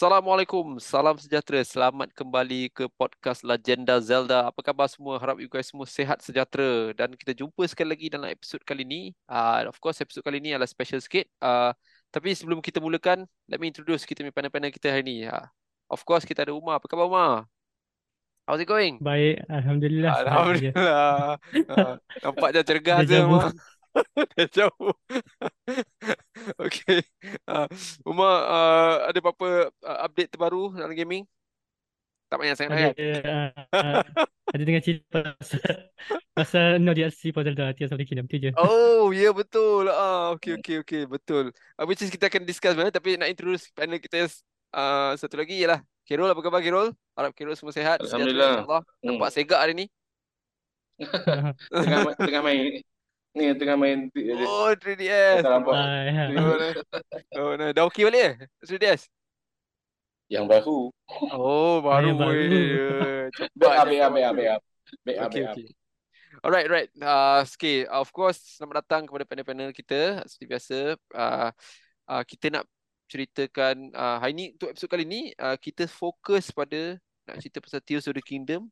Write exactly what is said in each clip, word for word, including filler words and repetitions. Assalamualaikum, salam sejahtera. Selamat kembali ke podcast Legend of Zelda. Apa khabar semua? Harap you guys semua sihat sejahtera. Dan kita jumpa sekali lagi dalam episod kali ni. uh, Of course, episod kali ni adalah special sikit. uh, Tapi sebelum kita mulakan, let me introduce kita punya panel-panel kita hari ni. uh, Of course, kita ada Umar. Apa khabar Umar? How's it going? Baik, Alhamdulillah. Alhamdulillah. uh, Nampak dah cergas je Umar. Dah jauh. Okay, uh, Umar, uh, ada apa-apa uh, update terbaru dalam gaming? Tak banyak sangat. Ada, uh, uh, ada dengan cerita pasal, pasal no D L C for Zelda, Tears of the Kingdom tu je. Oh, ya yeah, betul. uh, Okay, okay, okay, betul. uh, Which is kita akan discuss mana. Tapi nak introduce panel kita uh, satu lagi ialah Khairul. Apa khabar Khairul? Harap Khairul semua sihat. Alhamdulillah. Allah. Hmm. Nampak segak hari ni. Tengah, tengah main ni, tengah main three D S. Oh, three D S. Tak nampak. Oh, nah. Dah okey balik eh? three D S? Yang baru. Oh, baru. Back up, back up, back up, back up. Back up, back up. Alright, right. Uh, okay, uh, of course, selamat datang kepada panel-panel kita. Seperti biasa, uh, uh, kita nak ceritakan, uh, hari ni, untuk episod kali ni, uh, kita fokus pada nak cerita pasal Tears of the Kingdom.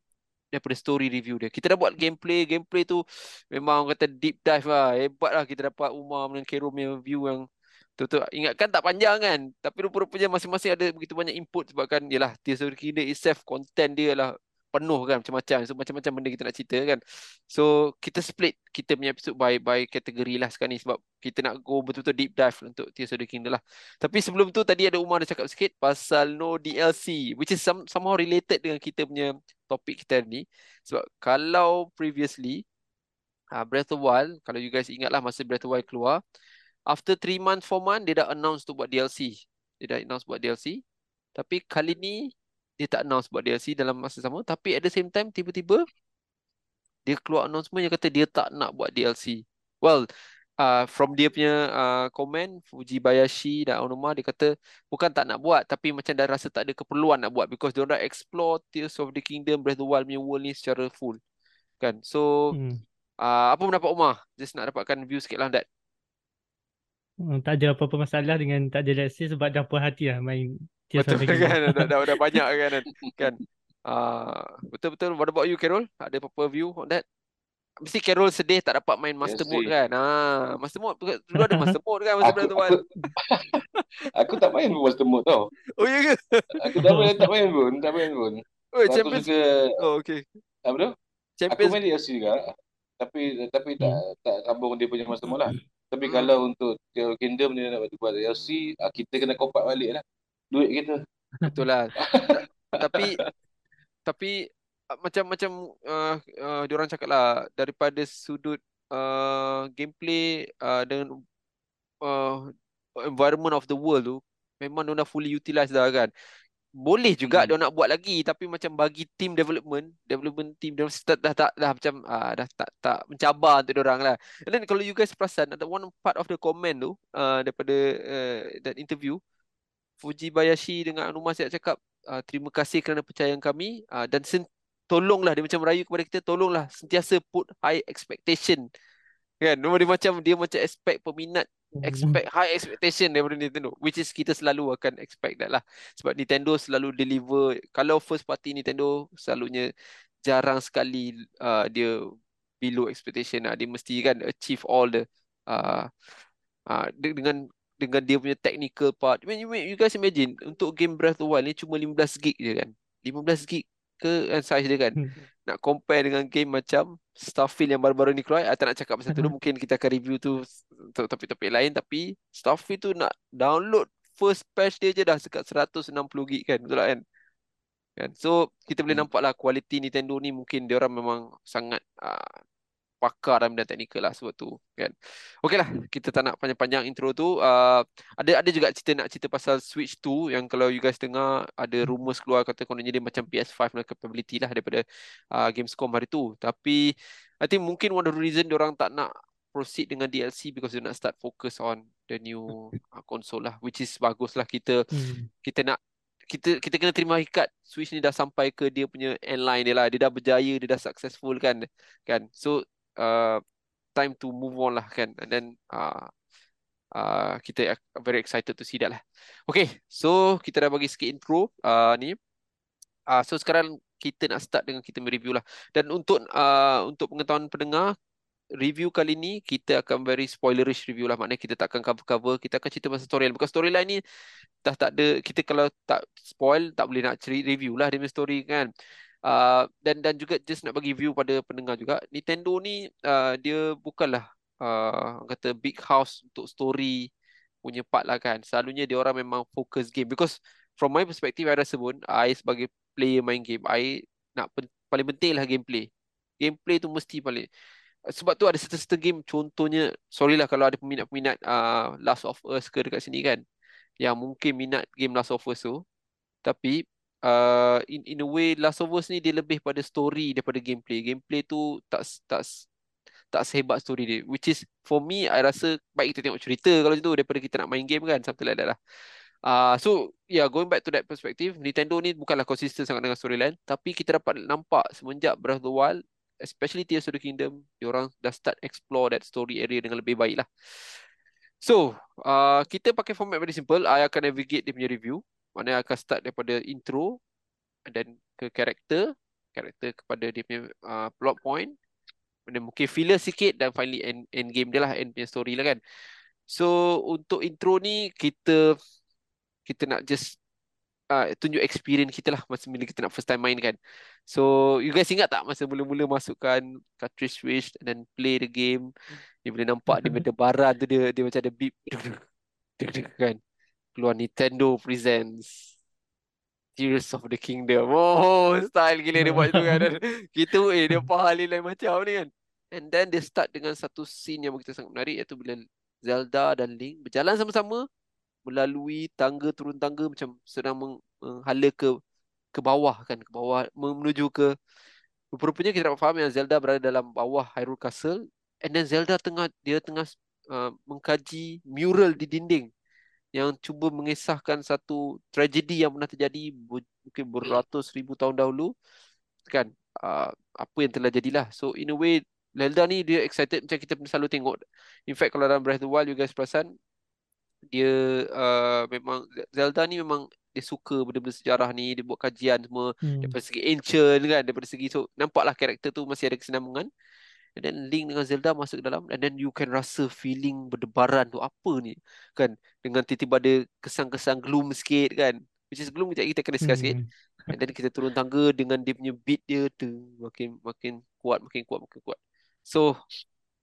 Daripada story review dia. Kita dah buat gameplay. Gameplay tu memang kata deep dive lah. Hebat lah kita dapat Umar dengan Khairul punya review yang betul-betul ingatkan tak panjang kan. Tapi rupa-rupanya masing-masing ada begitu banyak input. Sebabkan yelah Tears of the Kingdom itself, content dia lah penuh kan, macam-macam. So macam-macam benda kita nak cerita kan. So kita split kita punya episode by by kategori lah sekarang ni. Sebab kita nak go betul-betul deep dive untuk Tears of the Kingdom lah. Tapi sebelum tu tadi ada Umar dah cakap sikit pasal no D L C, which is some, somehow related dengan kita punya topik kita hari ni. Sebab kalau previously uh, Breath of the Wild, kalau you guys ingatlah masa Breath of the Wild keluar, after three months, four months dia dah announce tu buat D L C. Dia dah announce buat D L C. Tapi kali ni dia tak announce buat D L C dalam masa sama. Tapi at the same time tiba-tiba dia keluar announcement yang kata dia tak nak buat D L C. Well, uh, from dia punya uh, komen, Fujibayashi dan Aonuma, dia kata bukan tak nak buat tapi macam dah rasa tak ada keperluan nak buat because dia dah explore Tears of the Kingdom, Breath of the Wild punya world ni secara full kan. So hmm. uh, apa pendapat Umar? Just nak dapatkan view sikit lah on that. Hmm, tak ada apa-apa masalah dengan tak ada D L C sebab dah puas hati lah main Tears betul of the Kingdom. Kan? dah, dah, dah banyak kan kan. Uh, betul-betul. What about you Carol? Ada apa-apa view on that? Mesti Carol sedih tak dapat main Master yes, Mode kan. Ha, Master Mode dulu ada Master Mode kan masa Breath of the Wild. Aku tak main pun Master Mode tau. Oh ya ke? Aku tak main tak main pun, tak main pun. Oh, so, Champions. Aku juga, oh okey. Apa tu? Champions. Aku main D L C juga. Tapi tapi tak tak sambung dia punya Master Mode lah. Tapi hmm. kalau untuk Kingdom dia nak buat D L C, kita kena kopak baliklah duit kita. Betul lah. Tapi tapi macam macam uh, uh, diorang cakap lah daripada sudut uh, gameplay uh, dengan uh, environment of the world tu memang diorang dah fully utilize dah kan. Boleh juga hmm. diorang nak buat lagi tapi macam bagi team development development team diorang start dah tak dah, dah macam uh, dah tak tak mencabar untuk diorang lah. And then kalau you guys perasan ada one part of the comment tu uh, daripada uh, that interview Fujibayashi dengan Anuma siap cakap uh, terima kasih kerana percayaan kami uh, dan sen- tolonglah, dia macam merayu kepada kita, tolonglah sentiasa put high expectation. Kan? Dia macam dia macam expect peminat, expect high expectation daripada Nintendo. Which is kita selalu akan expect that lah. Sebab Nintendo selalu deliver. Kalau first party Nintendo selalunya jarang sekali uh, dia below expectation lah. Dia mesti kan achieve all the uh, uh, dengan dengan dia punya technical part. I mean, you guys imagine untuk game Breath of the Wild ni cuma fifteen gig je kan. fifteen gig ke kan size dia kan. Hmm. Nak compare dengan game macam Starfield yang baru-baru ni keluar. I tak nak cakap pasal tu dulu. Mungkin kita akan review tu untuk topik-topik lain. Tapi Starfield tu nak download first patch dia je dah dekat one hundred sixty gig kan. Betul tak kan? Kan? So kita boleh hmm. nampak lah kualiti Nintendo ni mungkin diorang memang sangat uh, pakar dalam benda teknikal lah sebab tu kan. Okey lah, kita tak nak panjang-panjang intro tu. Uh, ada ada juga cerita nak cerita pasal Switch two yang kalau you guys dengar ada rumours keluar kata kononnya dia macam P S five lah capability lah daripada uh, Gamescom hari tu. Tapi I think mungkin one of the reason diorang tak nak proceed dengan D L C because dia nak start focus on the new uh, console lah, which is bagus lah. Kita hmm. kita nak Kita kita kena terima hakikat Switch ni dah sampai ke dia punya end line dia lah. Dia dah berjaya, dia dah successful kan kan. So Uh, time to move on lah kan. And then uh, Uh, kita very excited to see that lah. Okay, so kita dah bagi sikit intro uh, ni. Uh, so sekarang kita nak start dengan kita mereview lah. Dan untuk uh, untuk pengetahuan pendengar, review kali ni kita akan very spoilerish review lah. Maknanya kita tak akan cover-cover, kita akan cerita pasal storyline. Bukan storyline ni dah tak ada, kita kalau tak spoil tak boleh nak ceri review lah dia punya story kan. Uh, dan dan juga just nak bagi view pada pendengar juga, Nintendo ni uh, dia bukanlah Uh, kata big house untuk story punya part lah kan. Selalunya dia orang memang fokus game, because from my perspective I rasa pun I sebagai player main game, I nak pen paling penting lah gameplay. Gameplay tu mesti paling. Sebab tu ada serta-serta game, contohnya, sorry lah kalau ada peminat-peminat uh, Last of Us ke dekat sini kan, yang mungkin minat game Last of Us tu, tapi uh, in, in a way Last of Us ni dia lebih pada story daripada gameplay. Gameplay tu tak tak tak sehebat story dia, which is for me I rasa baik kita tengok cerita kalau macam tu daripada kita nak main game kan, something like that lah. uh, So yeah, going back to that perspective, Nintendo ni bukanlah konsisten sangat dengan storyline, tapi kita dapat nampak semenjak Breath of the Wild, especially Tears of the Kingdom, diorang dah start explore that story area dengan lebih baik lah. So uh, kita pakai format very simple. I akan navigate dia punya review, maknanya I akan start daripada intro dan ke karakter, karakter kepada dia punya uh, plot point, mungkin filler sikit, dan finally end, end game dia lah, end punya story lah kan. So untuk intro ni kita kita nak just uh, tunjuk experience kita lah masa bila kita nak first time main kan. So you guys ingat tak masa mula-mula masukkan cartridge switch dan play the game, dia boleh nampak dia berdebaran tu, dia dia macam ada beep kan, keluar Nintendo presents Tears of the Kingdom. Oh, style gila dia buat tu kan. Dan kita eh dia faham lain macam ni kan. And then dia start dengan satu scene yang begitu sangat menarik, iaitu bila Zelda dan Link berjalan sama-sama melalui tangga, turun tangga macam sedang menghala ke ke bawah kan, ke bawah menuju ke, rupanya kita dapat faham yang Zelda berada dalam bawah Hyrule Castle, and then Zelda tengah dia tengah uh, mengkaji mural di dinding yang cuba mengisahkan satu tragedi yang pernah terjadi ber, mungkin beratus ribu tahun dahulu kan, uh, apa yang telah jadilah. So in a way Zelda ni dia excited macam kita selalu tengok. In fact kalau dalam Breath of the Wild you guys perasan, dia uh, memang Zelda ni memang dia suka benda-benda sejarah ni, dia buat kajian semua hmm. daripada segi ancient kan, daripada segi, so nampaklah karakter tu masih ada kesinambungan. And then Link dengan Zelda masuk ke dalam, and then you can rasa feeling berdebaran tu apa ni kan, dengan tiba-tiba ada kesan-kesan gloom sikit kan, which is gloom kita kena discuss sikit. And then kita turun tangga dengan dia punya beat dia tu makin makin kuat, makin kuat, makin kuat. So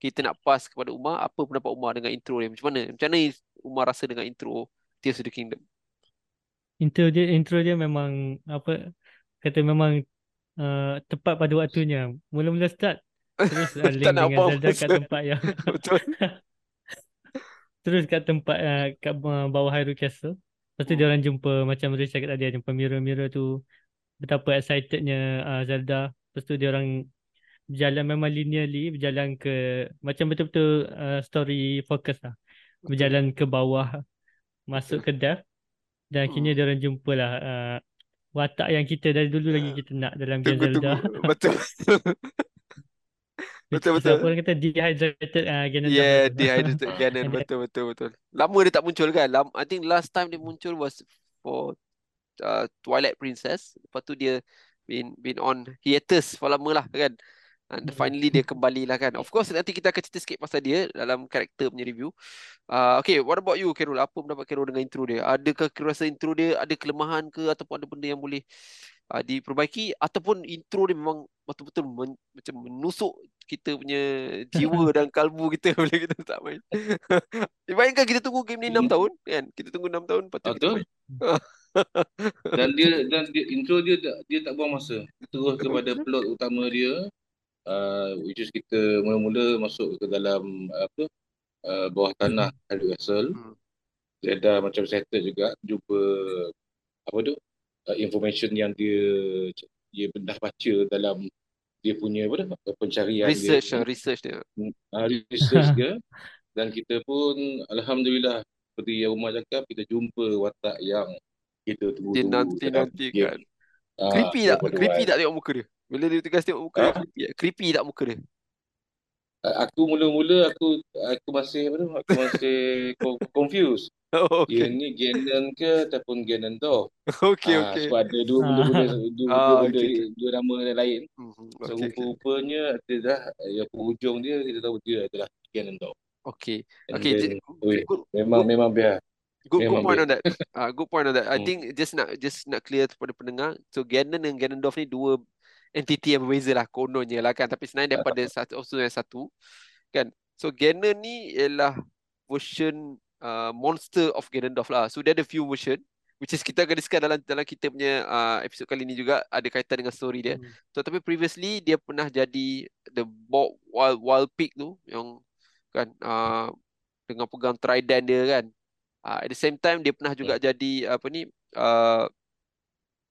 kita nak pass kepada Umar, apa pendapat Umar dengan intro dia, macam mana macam mana Umar rasa dengan intro Tears of the Kingdom? Intro dia intro dia memang apa kata memang uh, tepat pada waktunya. Mula-mula start terus Link dengan Zelda kat tempat yang betul. Terus kat tempat uh, kat bawah Hyrule Castle. Lepas tu hmm. dia orang jumpa, macam Riz cakap tadi, jumpa mirror-mirror tu, betapa excitednya uh, Zelda. Lepas tu dia orang berjalan memang linearly, berjalan ke macam betul-betul uh, story focus lah. Berjalan ke bawah, masuk ke death, dan akhirnya hmm. dia orang jumpalah uh, watak yang kita dari dulu lagi kita nak dalam game Zelda. Betul. Betul-betul. Orang kata dehydrated uh, Ganon. Yeah, dehydrated Ganon. Betul-betul. Lama dia tak muncul kan. Lama, I think last time dia muncul was for uh, Twilight Princess. Lepas tu dia been, been on hiatus for lama lah kan. And finally dia kembali lah kan. Of course nanti kita akan cerita sikit pasal dia dalam karakter punya review. uh, Okay, what about you Carol? Apa pendapat Carol dengan intro dia? Adakah Carol rasa intro dia ada kelemahan ke, ataupun ada benda yang boleh uh, diperbaiki, ataupun intro dia memang betul-betul men, macam menusuk kita punya jiwa dan kalbu kita bila kita tak main? Dibayangkan kita tunggu game ni enam tahun kan. Kita tunggu enam tahun lepas tu kita main. Dan dia, dan dia, intro dia tak, dia tak buang masa, terus kepada plot utama dia. Uh, which is kita mula-mula masuk ke dalam apa uh, bawah tanah Hyrule Castle. Hmm. Dia dah macam settle juga, jumpa apa tu uh, information yang dia dia dah baca dalam dia punya apa tu pencarian research dia. Research dia. Uh, research dia. Dan kita pun alhamdulillah seperti yang Umar cakap, kita jumpa watak yang kita tunggu nanti-nanti kan. Uh, creepy tak? Creepy tak tengok muka dia? Bila dia tegas tengok muka ha? dia, creepy tak muka dia? Aku mula-mula aku aku masih apa tu? Aku masih confused. Oh, okay. Dia ni Ganon ke ataupun Ganondorf. Okey ha, okey. Sebab ada dua benda-benda dua, ah, dua, okay. dua, dua nama lain. Mm-hmm. So okay, rupa-rupanya dia dah ya, penghujung dia kita tahu dia adalah Ganondorf. Okey. Okey. Memang good, memang biar. Good, memang good point biar. on that. Uh, good point on that. I think just nak just nak clear kepada pendengar. So Ganon dan Ganondorf ni dua entiti yang berbeza lah kononnya lah kan, tapi sebenarnya daripada satu unsur yang satu kan. So Ganon ni ialah version uh, monster of Ganondorf lah. So dia ada few version which is kita akan discuss dalam dalam kita punya uh, episod kali ni juga, ada kaitan dengan story dia. Hmm. So tapi previously dia pernah jadi the bald wild, wild pig tu yang kan uh, dengan pegang trident dia kan. Uh, at the same time dia pernah juga yeah. jadi apa ni uh,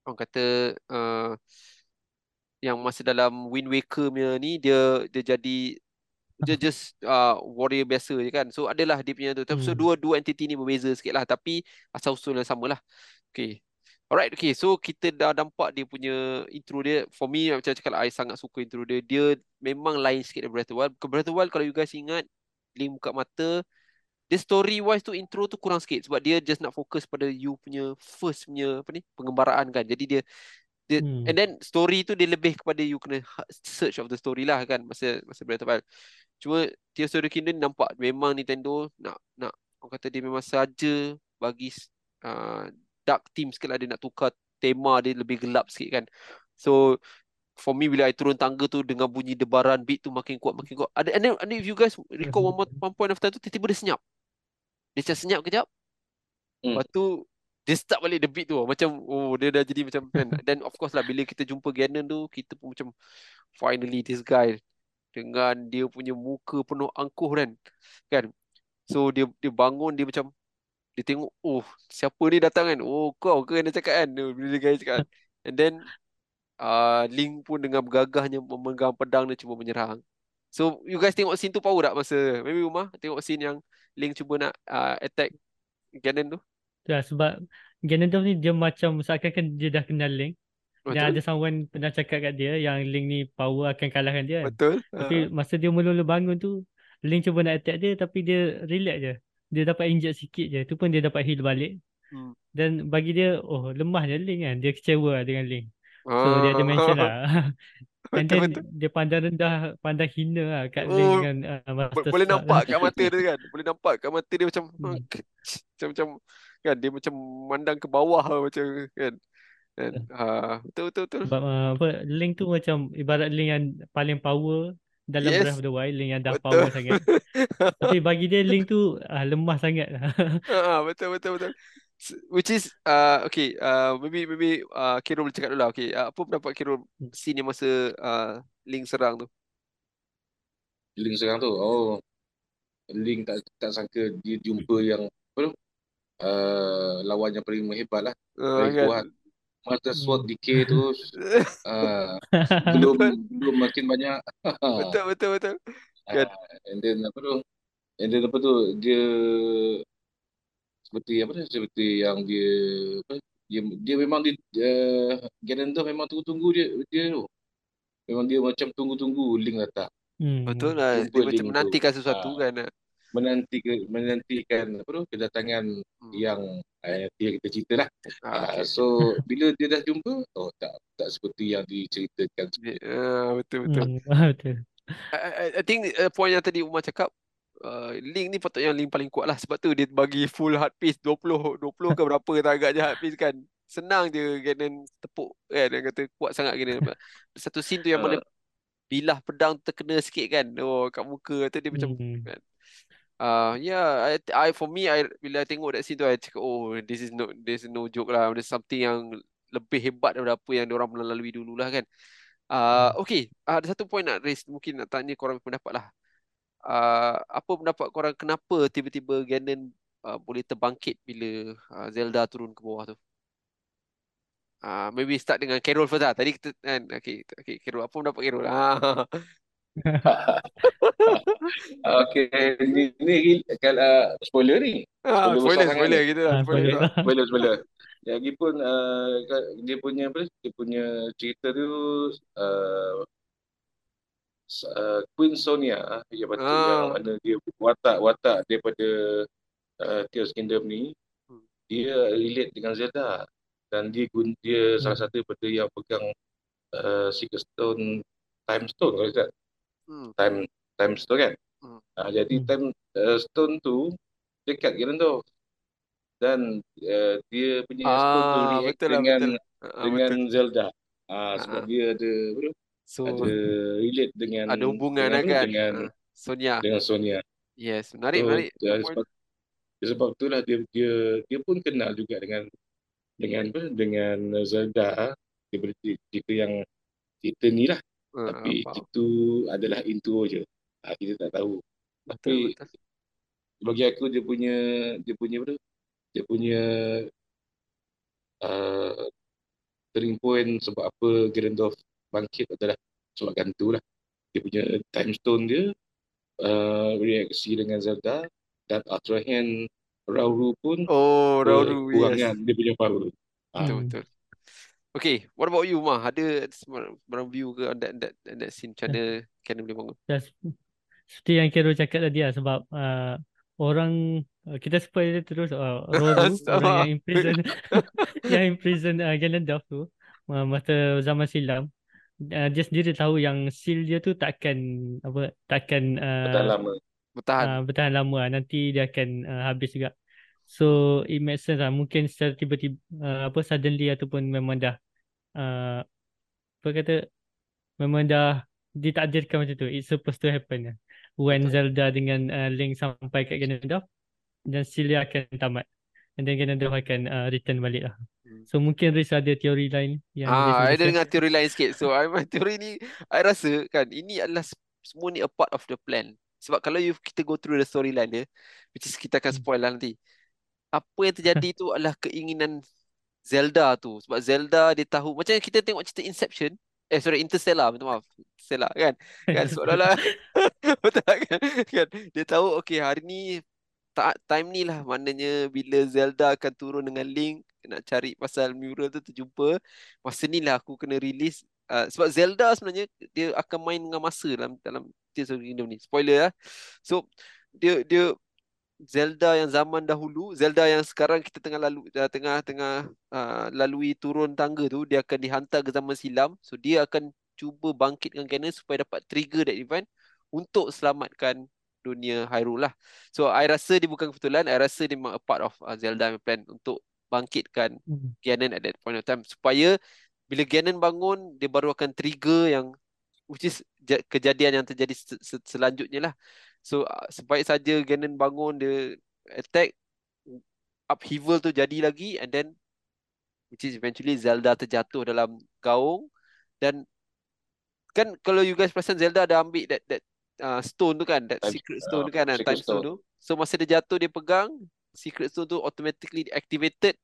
orang kata uh, yang masa dalam Wind Waker ni dia dia jadi dia just uh, warrior biasa je kan. So adalah dia punya tu. So hmm. dua dua entiti ni berbeza sikitlah tapi asal usul yang samalah. Okay. Alright, okay. So kita dah nampak dia punya intro dia. For me macam cakap lah, I sangat suka intro dia. Dia memang lain sikit daripada Breath of the Wild. Breath of the Wild kalau you guys ingat, Link buka mata, dia story wise tu intro tu kurang sikit sebab dia just nak fokus pada you punya first punya apa ni pengembaraan kan. Jadi dia Dia, hmm. and then story tu dia lebih kepada you kena search of the story lah kan masa masa Breath of the Wild. Cuma Tears of the Kingdom nampak memang Nintendo nak nak orang kata dia memang saja bagi uh, dark theme sikit lah, dia nak tukar tema dia lebih gelap sikit kan. So for me bila I turun tangga tu dengan bunyi debaran beat tu makin kuat makin kuat. And then, and then if you guys record one, more, one point of time tu tiba-tiba dia senyap. Dia macam senyap kejap. Hmm. Lepas tu dia start balik the beat tu macam oh dia dah jadi macam kan. Then of course lah bila kita jumpa Ganon tu kita pun macam finally this guy dengan dia punya muka penuh angkuh kan kan. So dia dia bangun, dia macam dia tengok oh siapa ni datang kan, oh kau ke yang dia cakap kan, bila dia guys cakap. And then uh, Link pun dengan gagahnya memegang pedang dia cuba menyerang. So you guys tengok scene tu power tak masa maybe rumah tengok scene yang Link cuba nak uh, attack Ganon tu. Ya, sebab Ganondorf ni dia macam seakan-akan dia dah kenal Link. Betul. Dan ada someone pernah cakap kat dia yang Link ni power akan kalahkan dia kan. Betul. Tapi uh. masa dia mula-mula bangun tu Link cuba nak attack dia tapi dia relax je. Dia dapat inject sikit je. Tu pun dia dapat heal balik. Hmm. Dan bagi dia oh lemah je Link kan. Dia kecewa dengan Link. So uh. dia ada mention lah. And then betul, betul. Dia pandang rendah, pandang hina lah kat oh, Link dengan uh, Master Boleh Star nampak lah. kat mata dia kan. Boleh nampak kat mata dia macam hmm. macam-macam kan, dia macam mandang ke bawah lah, macam kan. Dan uh, betul betul betul. Sebab, uh, apa Link tu macam ibarat Link yang paling power dalam yes. Breath of the Wild, Link yang dah betul. power sangat. Tapi bagi dia Link tu uh, lemah sangat. uh, betul betul betul. Which is uh, okay, uh, maybe maybe uh, Kirol boleh cakap dulu lah. Okay, uh, apa pendapat Kirol scene yang masa uh, Link serang tu? Link serang tu. Oh. Link tak tak sangka dia jumpa yang apa tu? Uh, lawan yang paling hebat lah, oh, paling kan. kuat. Master Sword D K tu uh, belum belum makin banyak. Betul betul betul. Uh, kan. And then apa tu? And then apa tu? Dia seperti apa tu? Seperti yang dia apa? Dia, dia memang dia uh, Ganondorf memang tunggu-tunggu dia dia tu. Memang dia macam tunggu-tunggu Link datang. Hmm. Betul lah. Dia dia macam menantikan sesuatu uh, kan. menanti menantikan apa tu kedatangan hmm. yang eh, kita cerita lah. Ah, uh, so bila dia dah jumpa oh tak tak seperti yang diceritakan. Uh, betul betul. Hmm, betul. I, I think uh, point yang tadi Umar cakap uh, Link ni patutnya Link paling kuat lah sebab tu dia bagi full hard piece dua puluh dua puluh ke berapa agaknya hard piece kan. Senang je Ganon tepuk kan, dia kata kuat sangat Ganon. Satu scene tu yang uh. mana bilah pedang terkena sikit kan. Oh kat muka tu dia hmm. macam kan. Uh, yeah, I, I for me, I bila I tengok dekat situ, I cakap, oh, this is no, this is no joke lah. There's something yang lebih hebat daripada apa yang diorang pernah lalui dulu lah kan. Uh, okay, uh, ada satu point nak raise, mungkin nak tanya korang pendapat lah. Uh, apa pendapat korang kenapa tiba-tiba Ganon uh, boleh terbangkit bila uh, Zelda turun ke bawah tu? Uh, maybe start dengan Carol first lah. Tadi kita kan, okay, okay Carol, apa pendapat Carol? Ah. Okay, ni, ni kalau spoiler ni. Ah, spoiler spoiler kita lah. Spoiler spoiler. spoiler. Lagipun uh, dia punya apa? Dia punya cerita tu uh, uh, Queen Sonia yang patut ah. mana dia watak-watak daripada uh, Tears Kingdom ni, hmm. dia relate dengan Zelda dan dia gun dia hmm. salah satu daripada yang pegang uh, Secret Stone, Time Stone kalau tak. Hmm. Time Time Stone kan. Hmm. Uh, jadi hmm. Time uh, Stone tu dekat Ganondorf dan uh, dia punya ah, stone tu react betul lah, dengan betul. dengan betul. Zelda. Ah, sebab ah. dia ada bro, so, ada relate dengan ada hubungan dengan, kan dengan ah. Sonia. Dengan Sonia. Yes, menarik so, menarik. Dia, sebab, sebab itulah dia dia dia pun kenal juga dengan dengan apa dengan Zelda daripada cerita yang cerita ni lah. Ah, Tapi apa. itu adalah intro je. Ah, kita tak tahu. Betul, Tapi betul. bagi aku dia punya dia punya bro, dia punya uh, turning point sebab apa Ganondorf bangkit adalah sebab gantulah dia punya time stone dia, uh, reaksi dengan Zelda dan after hand Rauru pun oh Rauru yes. dia punya power. Betul uh. betul. Okay, what about you Mah? Ada barang view ke on that that that scene macam mana Ken boleh bangun? Yes. Seperti yang Kero cakap tadi lah sebab uh, orang kita spoil dia terus uh, Rauru orang yang imprison yang imprison uh, Ganondorf tu uh, masa zaman silam uh, dia sendiri tahu yang seal dia tu takkan apa takkan uh, bertahan lama bertahan uh, bertahan lama nanti dia akan uh, habis juga, so it makes sense lah mungkin secara tiba-tiba uh, apa suddenly ataupun memang dah uh, apa kata memang dah ditakdirkan macam tu, it's supposed to happen when betul. Zelda dengan uh, Link sampai kat Ganondorf dan Celia akan tamat and then Ganondorf akan uh, return balik lah. Hmm. So mungkin Riz ada teori lain yang ah, ada dengan teori lain sikit. So I, teori ni I rasa kan ini adalah semua ni a part of the plan. Sebab kalau you, kita go through the storyline dia, which is kita akan spoil lah nanti, apa yang terjadi tu adalah keinginan Zelda tu. Sebab Zelda dia tahu, macam kita tengok cerita Inception, Eh sorry Interstellar minta maaf Interstellar kan kan seolah-olah betul kan? kan dia tahu okay hari ni tak time ni lah maknanya bila Zelda akan turun dengan Link nak cari pasal mural tu terjumpa masa ni lah aku kena release uh, sebab Zelda sebenarnya dia akan main dengan masa dalam dalam Tears of the Kingdom ni, spoiler lah. So dia dia Zelda yang zaman dahulu, Zelda yang sekarang kita tengah lalu tengah tengah uh, lalui turun tangga tu, dia akan dihantar ke zaman silam. So dia akan cuba bangkitkan Ganon supaya dapat trigger that event untuk selamatkan dunia Hyrule lah. So I rasa dia bukan kebetulan, I rasa dia memang a part of uh, Zelda punya plan untuk bangkitkan mm-hmm. Ganon at that point of time supaya bila Ganon bangun dia baru akan trigger yang which is kejadian yang terjadi selanjutnya lah. So uh, sebaik saja Ganon bangun dia attack upheaval tu jadi lagi and then which is eventually Zelda terjatuh dalam gaung dan kan kalau you guys perasan Zelda ada ambil that that Uh, stone tu kan, that time, secret stone uh, tu kan uh, time stone. stone tu. So masa dia jatuh dia pegang secret stone tu automatically activated,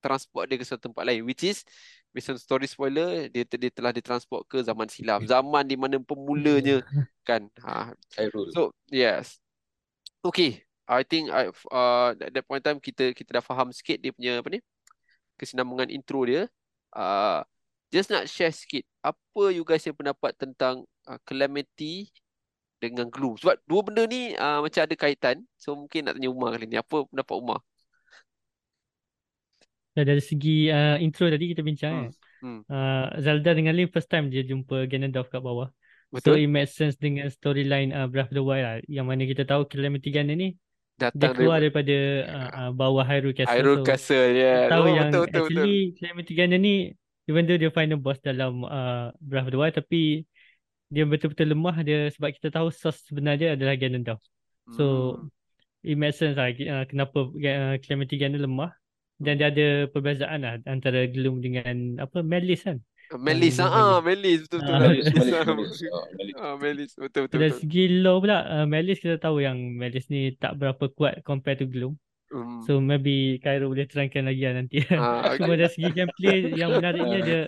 transport dia ke suatu tempat lain, which is based on story spoiler dia, dia telah ditransport ke zaman silam, zaman di mana pemulanya kan ha. So yes, okay, I think I, uh, at that point time kita kita dah faham sikit dia punya apa ni kesinambungan intro dia. uh, Just nak share sikit apa you guys yang pendapat tentang uh, calamity dengan glue. Sebab dua benda ni uh, macam ada kaitan. So mungkin nak tanya Umar kali ni. Apa pendapat Umar? Dari segi uh, intro tadi kita bincang hmm. Hmm. Uh, Zelda dengan Link first time dia jumpa Ganondorf kat bawah. Betul? So it makes sense dengan storyline uh, Breath of the Wild lah, yang mana kita tahu Calamity Ganon ni datang dia keluar dari... daripada uh, bawah Hyrule Castle. Hyrule so Castle yeah. Tahu oh, yang betul, betul, actually betul. Calamity Ganon ni even though dia final boss dalam uh, Breath of the Wild tapi dia betul-betul lemah dia sebab kita tahu source sebenarnya adalah Ganondorf. So hmm. it makes sense lah uh, kenapa uh, Calamity Ganon lemah dan dia ada perbezaan lah antara Gloom dengan apa Melis kan. Melis um, ah Melis betul-betul. Ah Melis betul-betul. Dari segi lore pula uh, Melis kita tahu yang Melis ni tak berapa kuat compare to Gloom. Hmm. So maybe Cairo boleh terangkan lagi lah nanti. Ah, cuma okay. dari segi gameplay yang menariknya dia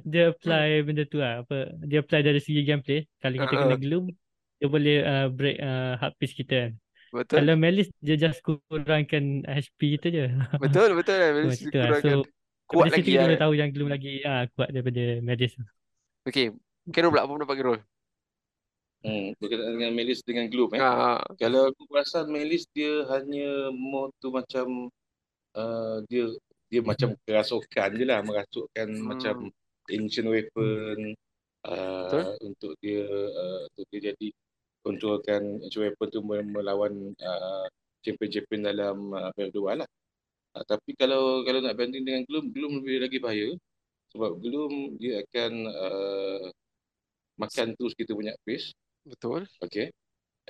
dia apply benda tu lah. Apa dia apply dari segi gameplay. Kalau kita uh-huh. kena gloom dia boleh uh, break uh, hard piece kita. Betul. Kalau Malice dia just kurangkan H P kita je. Betul betul lah Malice kurangkan. So, kuat lagi dia boleh tahu yang gloom lagi ah uh, kuat daripada Malice. Okey. Cairo pula apa pendapat Cairo? Hmm, berkaitan dengan Melis dengan Gloom eh. Ah. Kalau aku perasan Melis dia hanya more tu macam uh, dia dia macam kerasukan je lah, merasukkan hmm. macam ancient weapon uh, untuk dia uh, untuk dia jadi kontrolkan ancient weapon tu melawan uh, champion-champion dalam uh, Breath of the Wild lah. Uh, tapi kalau kalau nak banding dengan Gloom, Gloom lebih lagi bahaya sebab Gloom dia akan uh, makan terus kita punya face. Betul. Okey.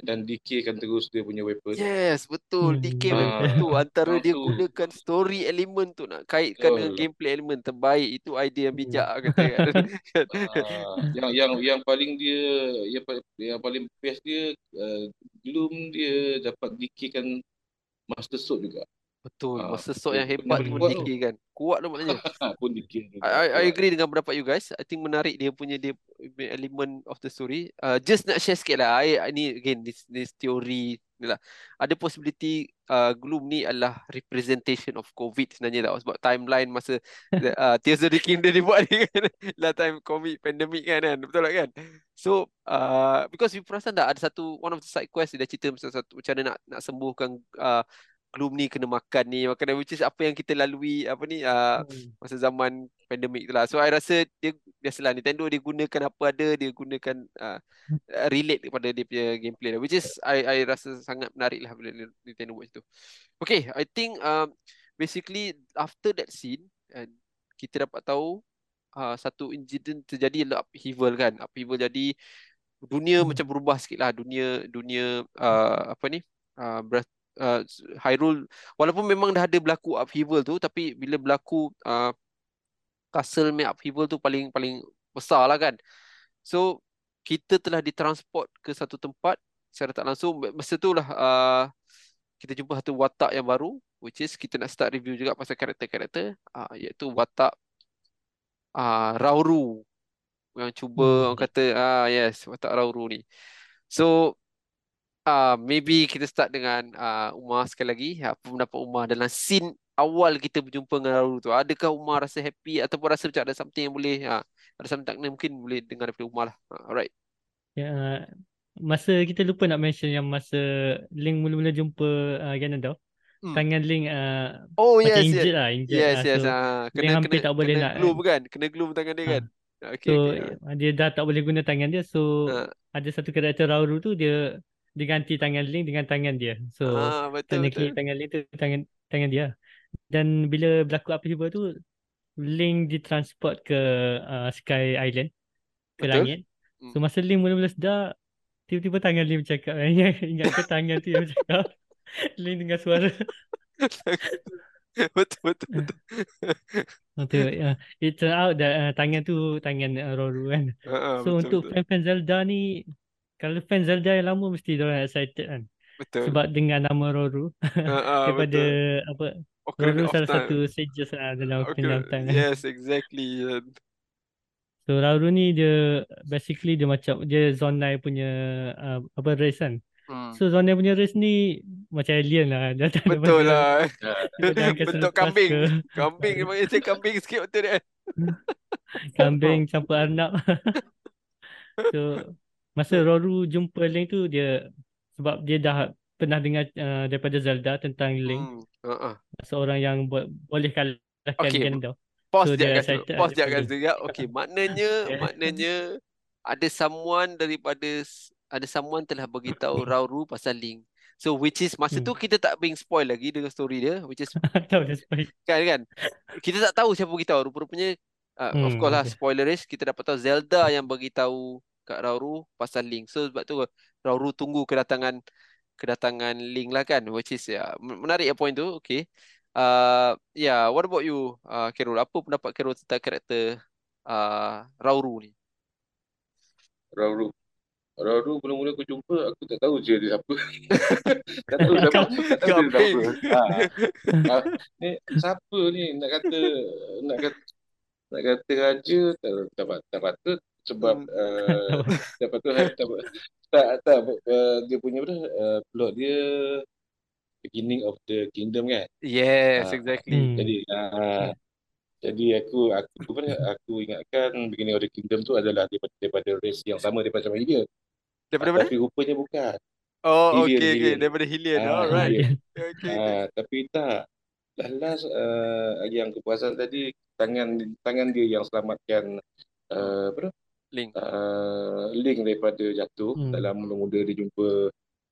Dan D K kan terus dia punya weapon. Yes, betul. D K memang tu antara dia gunakan story element tu nak kaitkan oh. dengan gameplay element terbaik. Itu idea yang bijak kata kan. uh, yang yang yang paling dia yang, yang paling best dia uh, Gloom dia dapat D K kan Master Sword juga. Betul. Uh, Master Sword yang hebat pun D K kan. Kuat tu maknanya. Pun D K. I, I agree dengan pendapat you guys. I think menarik dia punya dia element of the story. Uh, just nak share sikit lah. I, I ni again this, this theory ni lah. Ada possibility uh, Gloom ni adalah representation of COVID sebenarnya lah. Sebab timeline masa uh, Tears of the Kingdom dia buat ni kan. Lah time COVID pandemic kan, kan. Betul tak kan? So uh, because you perasan tak ada satu one of the side quest dia cerita macam, satu, macam mana nak, nak sembuhkan uh, Gloom ni kena makan ni, makan which is apa yang kita lalui apa ni uh, hmm. masa zaman pandemik tu lah. So I rasa dia biasalah Nintendo dia gunakan apa ada, dia gunakan uh, relate kepada dia punya gameplay lah, which is I I rasa sangat menarik lah bila Nintendo buat situ. Okay, I think um, basically after that scene uh, kita dapat tahu uh, satu insiden terjadi lah, upheaval kan. Upheaval jadi dunia hmm. macam berubah sikit lah, dunia dunia uh, apa ni uh, berarti Uh, Hyrule walaupun memang dah ada berlaku upheaval tu, tapi bila berlaku uh, castle map upheaval tu paling paling besar lah kan. So kita telah ditransport ke satu tempat secara tak langsung. Masa tu lah uh, kita jumpa satu watak yang baru, which is kita nak start review juga pasal karakter-karakter uh, iaitu watak uh, Rauru yang cuba hmm. orang kata ah yes watak Rauru ni. So Uh, maybe kita start dengan uh, Umar sekali lagi. Apa pendapat Umar dalam scene awal kita berjumpa dengan Rauru tu? Adakah Umar rasa happy ataupun rasa macam ada something yang boleh uh, ada something mungkin boleh dengar daripada Umar lah. Uh, alright. Ya, masa kita lupa nak mention yang masa Link mula-mula jumpa uh, Ganondorf. Hmm. Tangan Link uh, oh, macam yes, injet yes. lah. Injet yes, lah. So, yes, uh, kena, Link hampir kena, tak boleh kena nak. Kena gloom kan? Kena gloom tangan dia uh. kan? Okay, so okay. Dia dah tak boleh guna tangan dia. So uh. ada satu karakter Rauru tu dia dia ganti tangan Link dengan tangan dia. So ah, betul, betul. tangan Link tu tangan tangan dia. Dan bila berlaku upheaval tu Link ditransport ke uh, Sky Island ke betul. langit. So masa Link mula-mula sedar tiba-tiba tangan Link bercakap. Ingat ke tangan tu yang bercakap. Link dengan suara. betul betul betul. betul uh, it turn out that uh, tangan tu tangan uh, Rauru kan. Uh, so betul, untuk betul. fan-fan Zelda ni, kalau fans Zelda yang lama mesti diorang excited kan. Betul. Sebab dengan nama Rauru uh, uh, daripada betul. apa Ocarina Rauru salah time. satu sages lah dalam Ocarina of Time. Yes, exactly. So Rauru ni dia basically dia macam dia Zonai punya uh, apa race kan. Hmm. So Zonai punya race ni macam alien lah. Datang betul lah. Bentuk kambing. Ke. Kambing dia panggil macam kambing sikit betul dia. Kambing campur arnab. So masa Rauru jumpa Link tu dia sebab dia dah pernah dengar uh, daripada Zelda tentang Link. Hmm, uh-uh. Seorang yang bo- boleh kalahkan okay. Ganondorf. Pause so dia akan pause dia akan dia. Okey, maknanya yeah. maknanya ada someone daripada ada someone telah beritahu Rauru pasal Link. So which is masa hmm. tu kita tak being spoil lagi dengan story dia, which is tak boleh spoil. Kan kan. Kita tak tahu siapa beritahu. Rupa-rupanya uh, hmm, of course lah okay. spoilerish, kita dapat tahu Zelda yang beritahu kat Rauru pasal Link. So sebab tu Rauru tunggu kedatangan kedatangan Link lah kan, which is ya, menarik ya point tu. Okay. Uh, yeah, what about you uh, Carol? Apa pendapat Carol tentang karakter uh, Rauru ni? Rauru Rauru mula-mula aku jumpa aku tak tahu je dia siapa. tak tahu siapa. tak tahu dia siapa. Ha. ha. Ni siapa ni nak kata nak kata nak kata raja tak tak tak patut sebab uh, dapat tu tak tak, tak uh, dia punya apa uh, plot dia beginning of the kingdom kan. Yes, uh, exactly. Jadi uh, jadi aku aku pun aku ingatkan beginning of the kingdom tu adalah daripada, daripada race yang sama daripada macam dia. Daripada mana? Tapi rupanya bukan. Oh, Hylian, okay, Hylian. okay. Daripada Hylian. Ah, Alright. Okay, okay. Ah, tapi tak. Last uh, yang kepuasan tadi, tangan tangan dia yang selamatkan uh, apa tu? Link. Uh, Link daripada jatuh hmm. dalam mula-mula dia jumpa